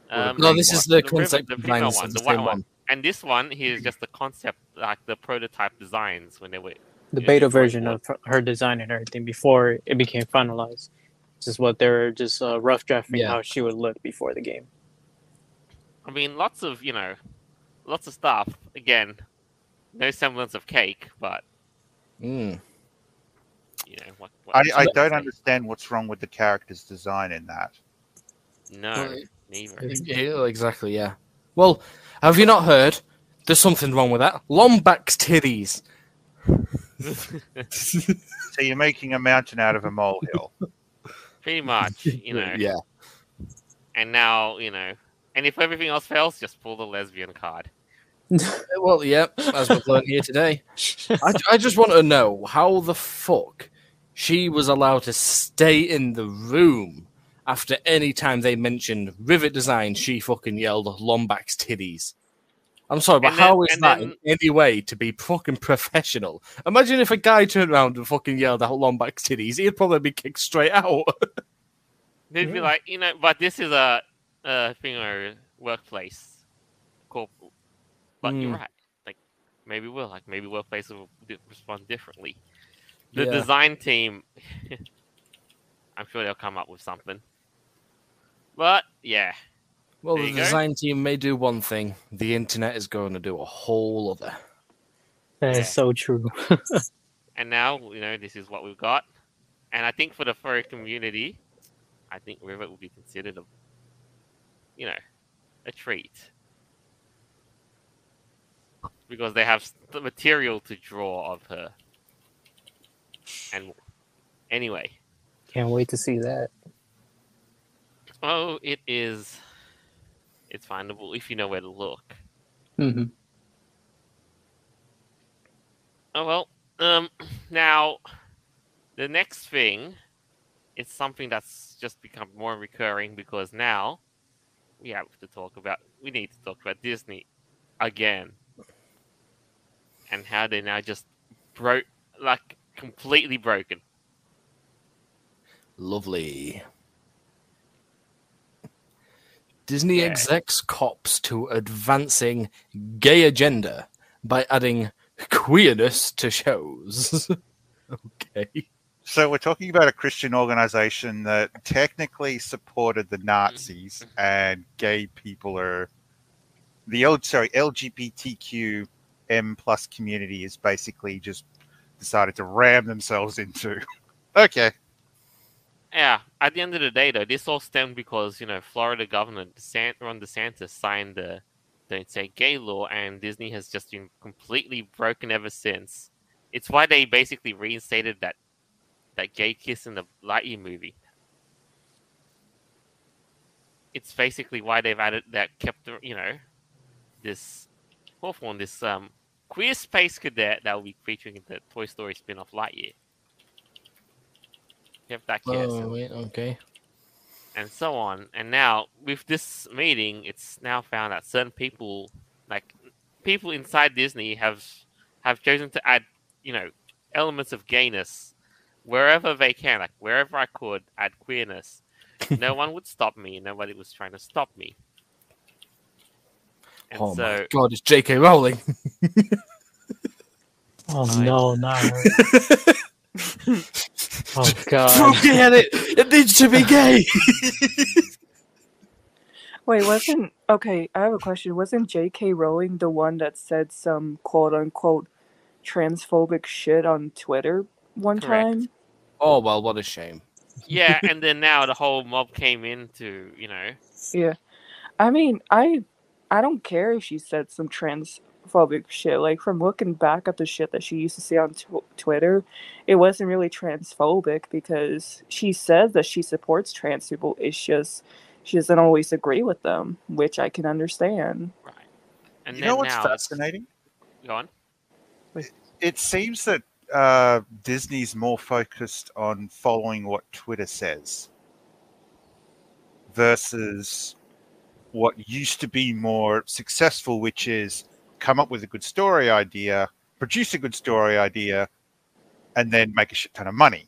Um, no, this one? is the, the concept river, the design. One, the, the white one. one. And this one here is just the concept, like the prototype designs when they were... The beta know, version of her design and everything before it became finalized. This is what they were just uh, rough drafting yeah. how she would look before the game. I mean, lots of, you know... Lots of stuff. Again, no semblance of cake, but mm. you know what? what I, I don't understand what's wrong with the character's design in that. No, well, neither. Yeah, exactly. Yeah. Well, have you not heard? There's something wrong with that. Lombax titties. So you're making a mountain out of a molehill. Pretty much, you know. Yeah. And now, you know. And if everything else fails, just pull the lesbian card. Well, yeah, as we've learned here today. I, I just want to know how the fuck she was allowed to stay in the room after any time they mentioned Rivet design, she fucking yelled Lombax titties. I'm sorry, but then, how is that then... in any way to be fucking professional? Imagine if a guy turned around and fucking yelled out Lombax titties, he'd probably be kicked straight out. They'd yeah. be like, you know, but this is a... Uh, thing or workplace, corporal, but mm. you're right. Like maybe we'll like maybe workplace will d- respond differently. The yeah. design team, I'm sure they'll come up with something. But yeah, well, there the design team may do one thing. The internet is going to do a whole other. That is yeah. so true. And now you know this is what we've got. And I think for the furry community, I think Rivet will be considered a You know, a treat because they have the material to draw of her. And anyway, can't wait to see that. Oh, it is. It's findable if you know where to look. Mm-hmm. Oh well. Um. Now, the next thing is something that's just become more recurring because now. We have to talk about. We need to talk about Disney again, and how they now just broke, like completely broken Lovely. Disney yeah. execs cops to advancing gay agenda by adding queerness to shows. Okay. So we're talking about a Christian organization that technically supported the Nazis, and gay people are the old sorry L G B T Q M plus community is basically just decided to ram themselves into. Okay. Yeah. At the end of the day, though, this all stemmed because you know Florida Governor DeSantis, Ron DeSantis signed the Don't Say Gay law, and Disney has just been completely broken ever since. It's why they basically reinstated that. That gay kiss in the Lightyear movie. It's basically why they've added that kept, you know, this Hawthorne, this um, queer space cadet that will be featuring in the Toy Story spin-off Lightyear. Kept that kiss. Oh, and, wait, okay. And so on. And now, with this meeting, it's now found that certain people, like, people inside Disney have, have chosen to add, you know, elements of gayness wherever they can, like wherever I could, add queerness. No one would stop me. Nobody was trying to stop me. And oh so... my god, it's J K Rowling. Oh I... no, no. Oh god. Forget it! It needs to be gay! Wait, wasn't... Okay, I have a question. Wasn't J K Rowling the one that said some quote-unquote transphobic shit on Twitter? One Correct. time. Oh, well, what a shame. Yeah, and then now the whole mob came in to, you know. Yeah. I mean, I I don't care if she said some transphobic shit. Like, from looking back at the shit that she used to say on t- Twitter, it wasn't really transphobic because she says that she supports trans people. It's just she doesn't always agree with them, which I can understand. Right. And you then know what's now, fascinating? Go on. It seems that Uh, Disney's more focused on following what Twitter says versus what used to be more successful, which is come up with a good story idea, produce a good story idea, and then make a shit ton of money.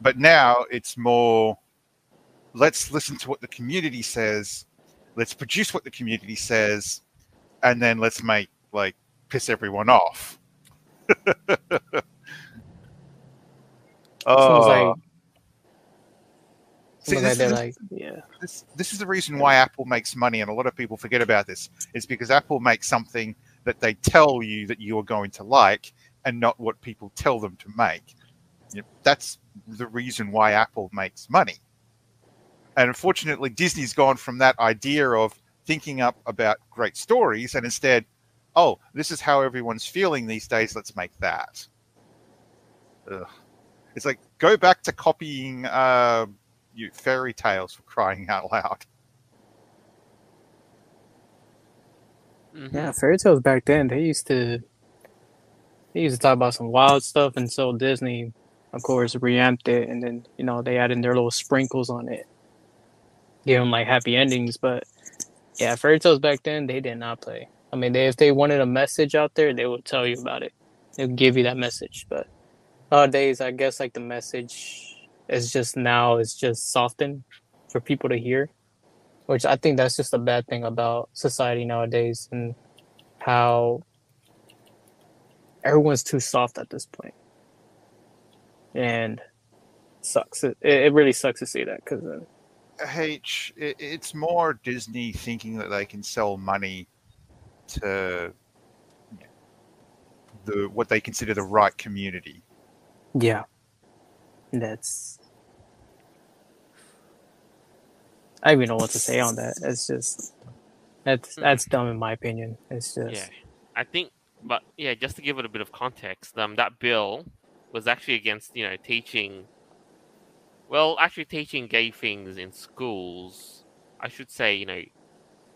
But now it's more, let's listen to what the community says, let's produce what the community says, and then let's make, like, piss everyone off. Oh, see, this, this, like, yeah. this, this is the reason why Apple makes money, and a lot of people forget about this. It's because Apple makes something that they tell you that you are going to like, and not what people tell them to make. You know, that's the reason why Apple makes money. And unfortunately, Disney's gone from that idea of thinking up about great stories, and instead, oh, this is how everyone's feeling these days. Let's make that. Ugh. It's like, go back to copying uh, you fairy tales for crying out loud. Mm-hmm. Yeah, fairy tales back then, they used to they used to talk about some wild stuff, and so Disney, of course, reamped it, and then, you know, they added their little sprinkles on it. Give them, like, happy endings, but yeah, fairy tales back then, they did not play. I mean, they, if they wanted a message out there, they would tell you about it. They'll give you that message. But nowadays, I guess, like, the message is just now, it's just softened for people to hear, which I think that's just a bad thing about society nowadays and how everyone's too soft at this point. And it sucks. It, it really sucks to see that. 'Cause, uh, H, it, it's more Disney thinking that they can sell money to the what they consider the right community. Yeah, that's. I don't even know what to say on that. It's just that's that's dumb in my opinion. It's just yeah. I think, but yeah, just to give it a bit of context, um, that bill was actually against you know teaching. Well, actually teaching gay things in schools. I should say you know.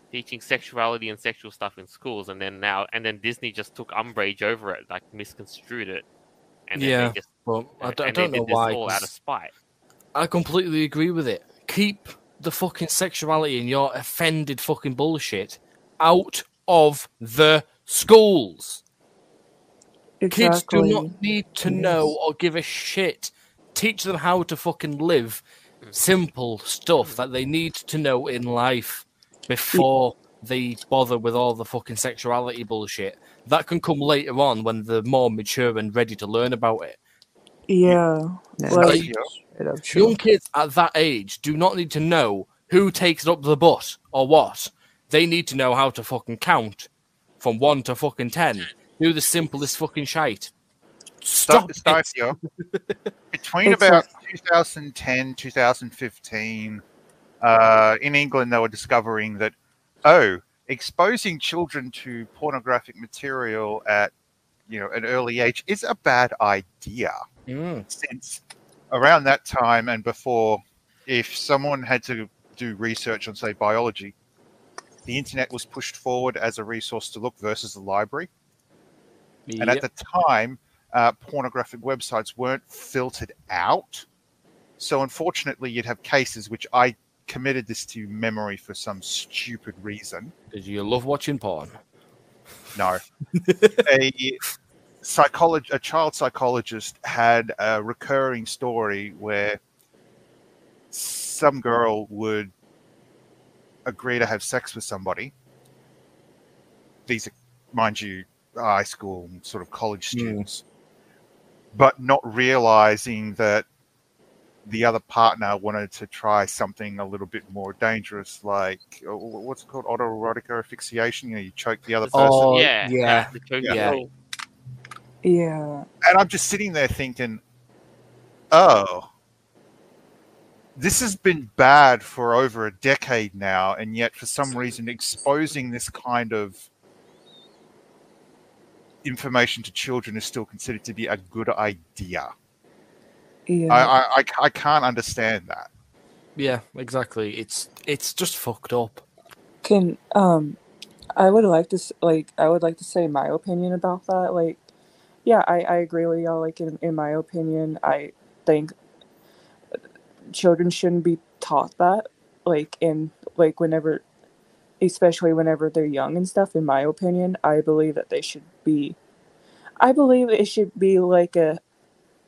teaching sexuality and sexual stuff in schools, and then now and then Disney just took umbrage over it, like misconstrued it, and then yeah, they just, well, I, d- I don't know why. All out of spite. I completely agree with it. Keep the fucking sexuality and your offended fucking bullshit out of the schools. Exactly. Kids do not need to yes. know or give a shit. teach them how to fucking live simple stuff that they need to know in life before they bother with all the fucking sexuality bullshit. That can come later on when they're more mature and ready to learn about it. Yeah. yeah. Well, like, sure. Young kids at that age do not need to know who takes up the bus or what. They need to know how to fucking count from one to fucking ten. Do the simplest fucking shite. Stop Styphior. Between it's about like... twenty ten, twenty fifteen, uh, in England, they were discovering that, oh, exposing children to pornographic material at, you know, an early age is a bad idea. Mm. Since around that time and before, if someone had to do research on, say, biology, the internet was pushed forward as a resource to look versus the library. Yep. And at the time, uh, pornographic websites weren't filtered out. So unfortunately, you'd have cases which I committed this to memory for some stupid reason. Because you love watching porn. No. a, psycholog- a child psychologist had a recurring story where some girl would agree to have sex with somebody. These are, mind you, high school, sort of college students, mm. but not realizing that the other partner wanted to try something a little bit more dangerous, like what's it called, autoerotic asphyxiation. You know, you choke the other person. Oh, yeah, yeah, yeah, yeah. And I'm just sitting there thinking, oh. This has been bad for over a decade now, and yet for some reason exposing this kind of information to children is still considered to be a good idea. Yeah. I, I, I can't understand that. Yeah, exactly. It's it's just fucked up. Can um, I would like to like I would like to say my opinion about that. Like, yeah, I, I agree with y'all. Like in, in my opinion, I think children shouldn't be taught that, like in like whenever, especially whenever they're young and stuff. In my opinion, I believe that they should be, I believe it should be like a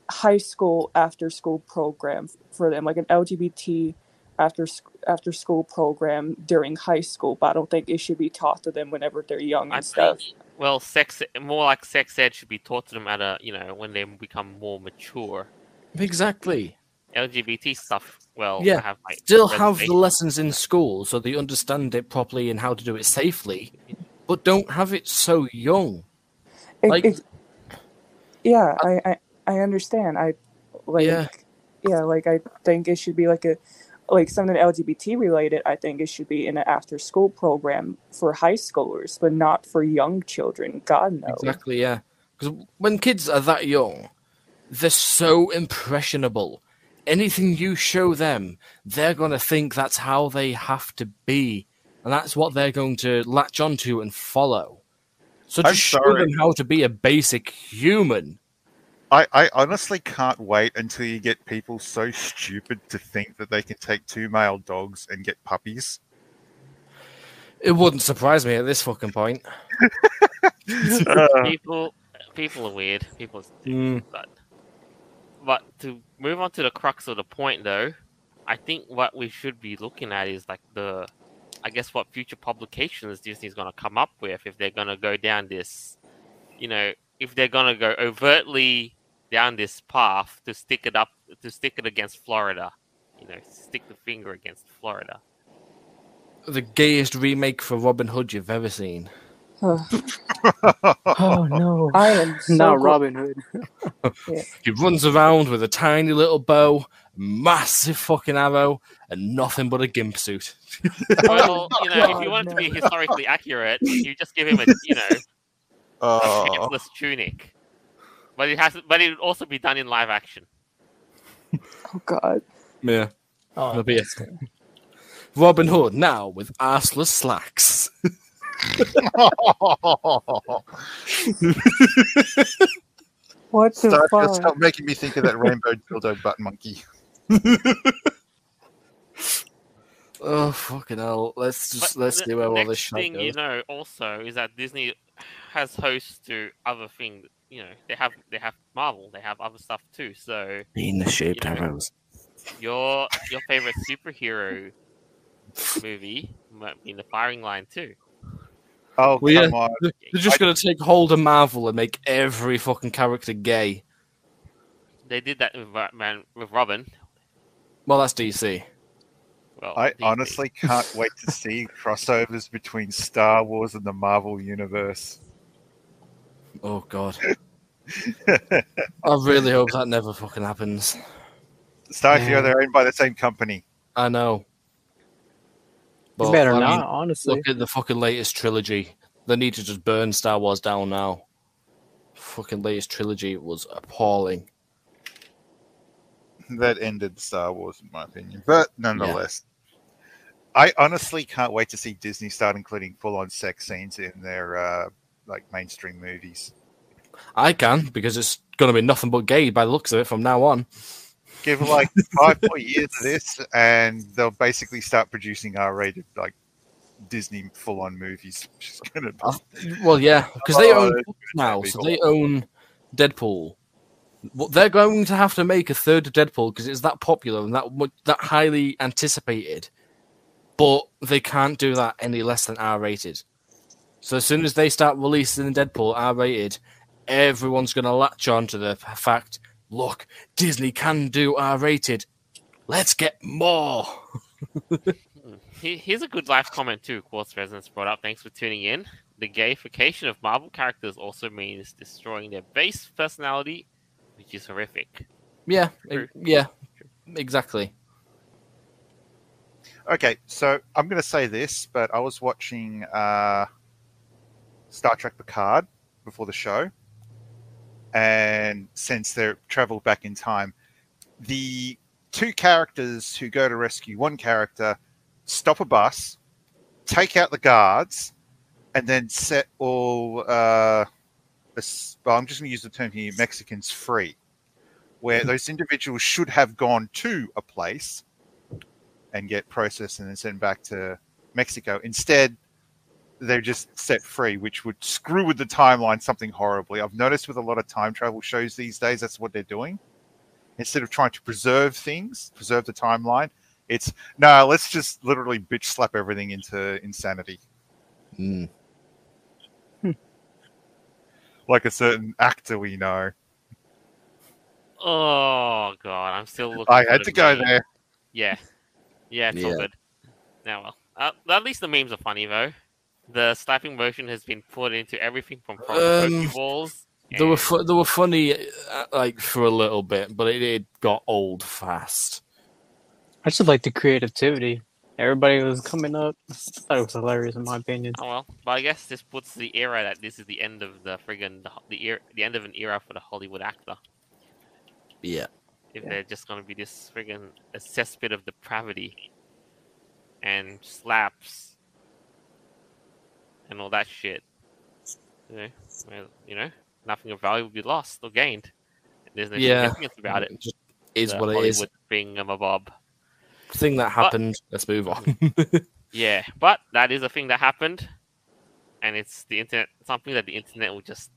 high school after school program for them, like an L G B T after after school program during high school. But I don't think it should be taught to them whenever they're young and I stuff. Think, well, sex more like sex ed should be taught to them at a you know when they become more mature. Exactly. L G B T stuff. Well, yeah, I have my still have the lessons in school so they understand it properly and how to do it safely, but don't have it so young. It, like, it, yeah, I, I I understand. I like yeah. yeah, like I think it should be like a like something L G B T related. I think it should be in an after school program for high schoolers, but not for young children. God knows. Exactly. Yeah, because when kids are that young, they're so impressionable. Anything you show them, they're going to think that's how they have to be. And that's what they're going to latch onto and follow. So just show them how to be a basic human. I, I honestly can't wait until you get people so stupid to think that they can take two male dogs and get puppies. It wouldn't surprise me at this fucking point. people, people are weird. People are stupid, mm. but... But to move on to the crux of the point, though, I think what we should be looking at is like the, I guess, what future publications Disney's going to come up with if they're going to go down this, you know, if they're going to go overtly down this path to stick it up, to stick it against Florida, you know, stick the finger against Florida. The gayest remake for Robin Hood you've ever seen. Oh no! I am so not Robin Hood. Yeah. He runs around with a tiny little bow, massive fucking arrow, and nothing but a gimp suit. Well, you know, if you want oh, no. it to be historically accurate, you just give him a, you know, oh. a shapeless tunic. But it has, but it would also be done in live action. Oh God! Yeah, oh, that'll be it. Robin Hood now with arseless slacks. What the stop, fuck? Stop making me think of that rainbow dildo butt monkey. Oh fucking hell! Let's just but let's the, see where all this shit goes. Next thing you know, also, is that Disney has hosts to other things, you know, they have they have Marvel, they have other stuff too. So in the shaped you know, arrows. Your your favorite superhero movie might be in the firing line too. Oh, well, come yeah. on. They're just I... gonna take hold of Marvel and make every fucking character gay. They did that with Batman, with Robin. Well, that's D C. Well, I D C. Honestly can't wait to see crossovers between Star Wars and the Marvel universe. Oh God! I really hope that never fucking happens. Styphior, yeah. They're owned by the same company. I know. But, better I not, mean, honestly. Look at the fucking latest trilogy. They need to just burn Star Wars down now. Fucking latest trilogy was appalling. That ended Star Wars, in my opinion. But nonetheless, yeah. I honestly can't wait to see Disney start including full-on sex scenes in their uh, like mainstream movies. I can, because it's going to be nothing but gay by the looks of it from now on. Give like five more years of this, and they'll basically start producing R-rated like Disney full-on movies. Just gonna be... Well, yeah, because they oh, own now, so they own Deadpool. Well, they're going to have to make a third of Deadpool because it's that popular and that that highly anticipated. But they can't do that any less than R-rated. So as soon as they start releasing Deadpool R-rated, everyone's going to latch on to the fact. Look, Disney can do R-rated. Let's get more. Here's a good live comment too. Quartz Resonance brought up. Thanks for tuning in. The gayification of Marvel characters also means destroying their base personality, which is horrific. Yeah, True. yeah, exactly. Okay, so I'm going to say this, but I was watching uh, Star Trek Picard before the show. And since they're traveled back in time, the two characters who go to rescue one character stop a bus, take out the guards, and then set all, uh, well, I'm just going to use the term here, Mexicans free, where those individuals should have gone to a place and get processed and then sent back to Mexico. Instead, they're just set free, which would screw with the timeline something horribly. I've noticed with a lot of time travel shows these days, that's what they're doing. Instead of trying to preserve things, preserve the timeline, it's, no, let's just literally bitch slap everything into insanity. Mm. Hmm. Like a certain actor we know. Oh, God, I'm still looking I had to go meme. there. Yeah. Yeah, it's yeah. all good. Now, well, uh, at least the memes are funny, though. The slapping motion has been put into everything from Pokeballs. Um, they were fu- they were funny uh, like for a little bit, but it, it got old fast. I just like the creativity. Everybody was coming up. I thought it was hilarious, in my opinion. Oh well, but I guess this puts the era that this is the end of the friggin' the the, era, the end of an era for the Hollywood actor. Yeah. If yeah. they're just gonna be this friggin' a cesspit of depravity and slaps. And all that shit. You know, well, you know, nothing of value will be lost or gained. There's no yeah. significance about it. It just is the what Hollywood it is. Thing of a bob. Thing that happened. But, let's move on. yeah, but that is a thing that happened, and it's the internet. Something that the internet will just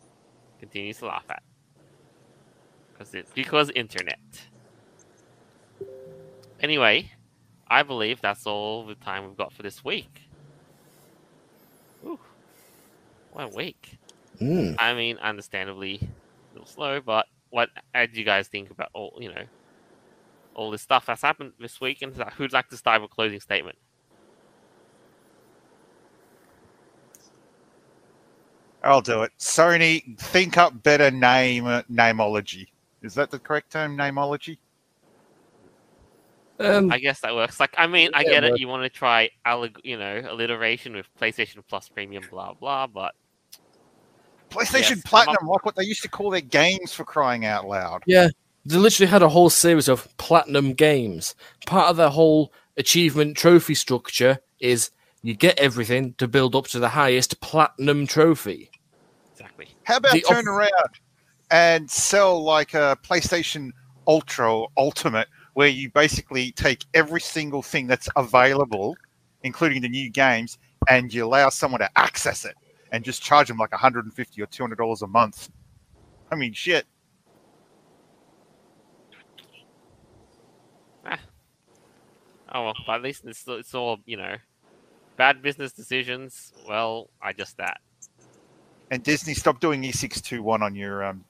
continue to laugh at because it's because internet. Anyway, I believe that's all the time we've got for this week. Ooh, what a week. Mm. I mean, understandably, a little slow, but what do you guys think about all, you know, all this stuff that's happened this week? And who'd like to start with a closing statement? I'll do it. Sony, think up better name nameology. Is that the correct term, nameology? Um, I guess that works. Like, I mean, I get it. You want to try, alleg- you know, alliteration with PlayStation Plus Premium, blah, blah, but... PlayStation yes, Platinum, like what they used to call their games, for crying out loud. Yeah, they literally had a whole series of Platinum games. Part of their whole achievement trophy structure is you get everything to build up to the highest Platinum trophy. Exactly. How about the turn op- around and sell, like, a PlayStation Ultra or Ultimate, where you basically take every single thing that's available, including the new games, and you allow someone to access it and just charge them like one hundred fifty dollars or two hundred dollars a month. I mean, shit. Ah. Oh, well, but at least it's, it's all, you know, bad business decisions. Well, I just that. And Disney, stop doing E six twenty-one on your um,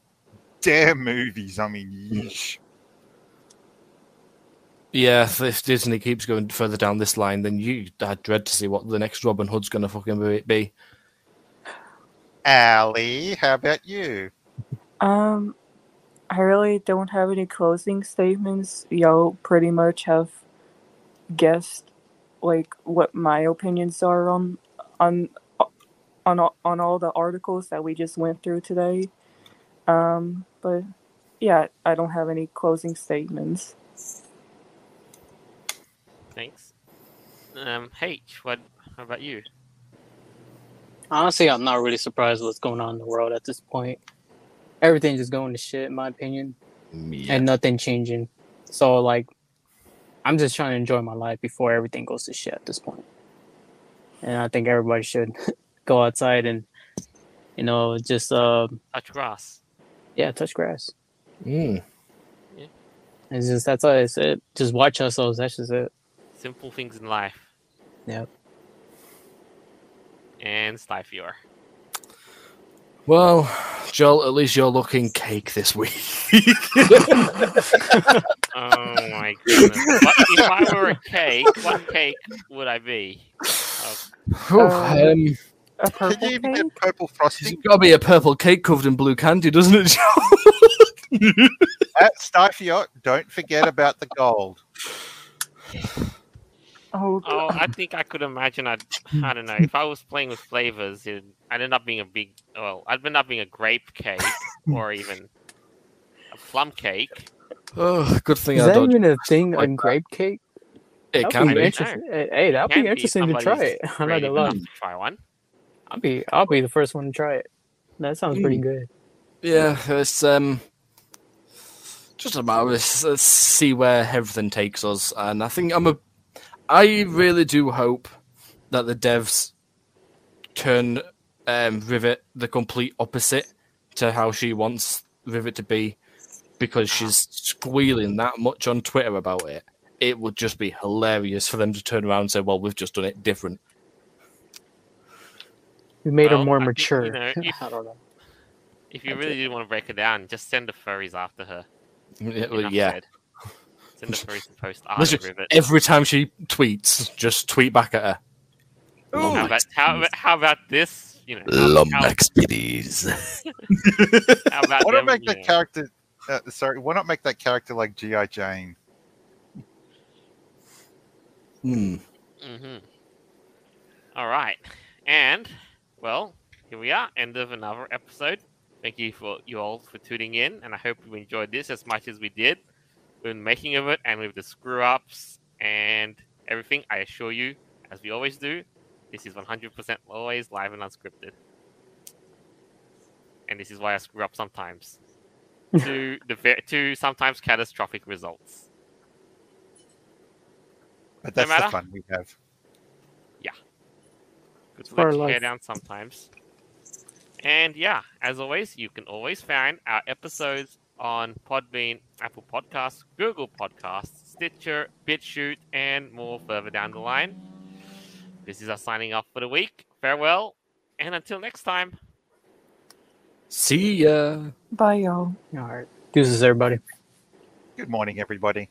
damn movies. I mean, yeesh. Yeah, if Disney keeps going further down this line, then you I dread to see what the next Robin Hood's going to fucking be. Allie, how about you? Um, I really don't have any closing statements. Y'all pretty much have guessed, like, what my opinions are on on on on all the articles that we just went through today. Um, but yeah, I don't have any closing statements. Thanks. Um, H, what? How about you? Honestly, I'm not really surprised what's going on in the world at this point. Everything's just going to shit, in my opinion, yeah. And nothing changing. So, like, I'm just trying to enjoy my life before everything goes to shit at this point. And I think everybody should go outside and, you know, just uh, touch grass. Yeah, touch grass. Mm. Yeah. It's just that's all it's it. Just watch ourselves. That's just it. Simple things in life. Yep. And Styphior. Well, Joel, at least you're looking cake this week. Oh my goodness. What, if I were a cake, what cake would I be? Oh. Um, a purple Can you even cake? Get purple frosting? It's got to be a purple cake covered in blue candy, doesn't it, Joel? At Styphior, don't forget about the gold. Oh, oh, I think I could imagine. I'd, I don't know. If I was playing with flavors, it, I'd end up being a big. Well, I'd end up being a grape cake or even a plum cake. Oh, good thing Is I don't. Is that even a thing on grape cake? It that'd can be. Interesting. Hey, that'd be interesting be to try it. I'm not allowed to try one. I'll be. I'll be the first one to try it. That sounds mm. pretty good. Yeah, it's um. just a matter of let's see where everything takes us, and I think I'm a. I really do hope that the devs turn um, Rivet the complete opposite to how she wants Rivet to be, because she's squealing that much on Twitter about it. It would just be hilarious for them to turn around and say, well, we've just done it different. We made well, her more I mature. Think, you know, if, I don't know. If you That's really it. do want to break her down, just send the furries after her. Yeah. Enough yeah. said. Post Rivet. Every time she tweets, just tweet back at her. Ooh, how, about, how, about, how about this? You know, Lombax biddies. Why not make that know? character? Uh, sorry, why not make that character like G I Jane? Hmm. Mm-hmm. All right, and well, here we are. End of another episode. Thank you for you all for tuning in, and I hope you enjoyed this as much as we did. With the making of it and with the screw-ups and everything, I assure you, as we always do, this is one hundred percent always live and unscripted. And this is why I screw up sometimes. to the to sometimes catastrophic results. But that's no matter, the fun we have. Yeah. Good to let you tear down sometimes. And yeah, as always, you can always find our episodes on Podbean, Apple Podcasts, Google Podcasts, Stitcher, BitChute, and more further down the line. This is us signing off for the week. Farewell, and until next time. See ya. Bye, y'all. All right. Deuces, everybody. Good morning, everybody.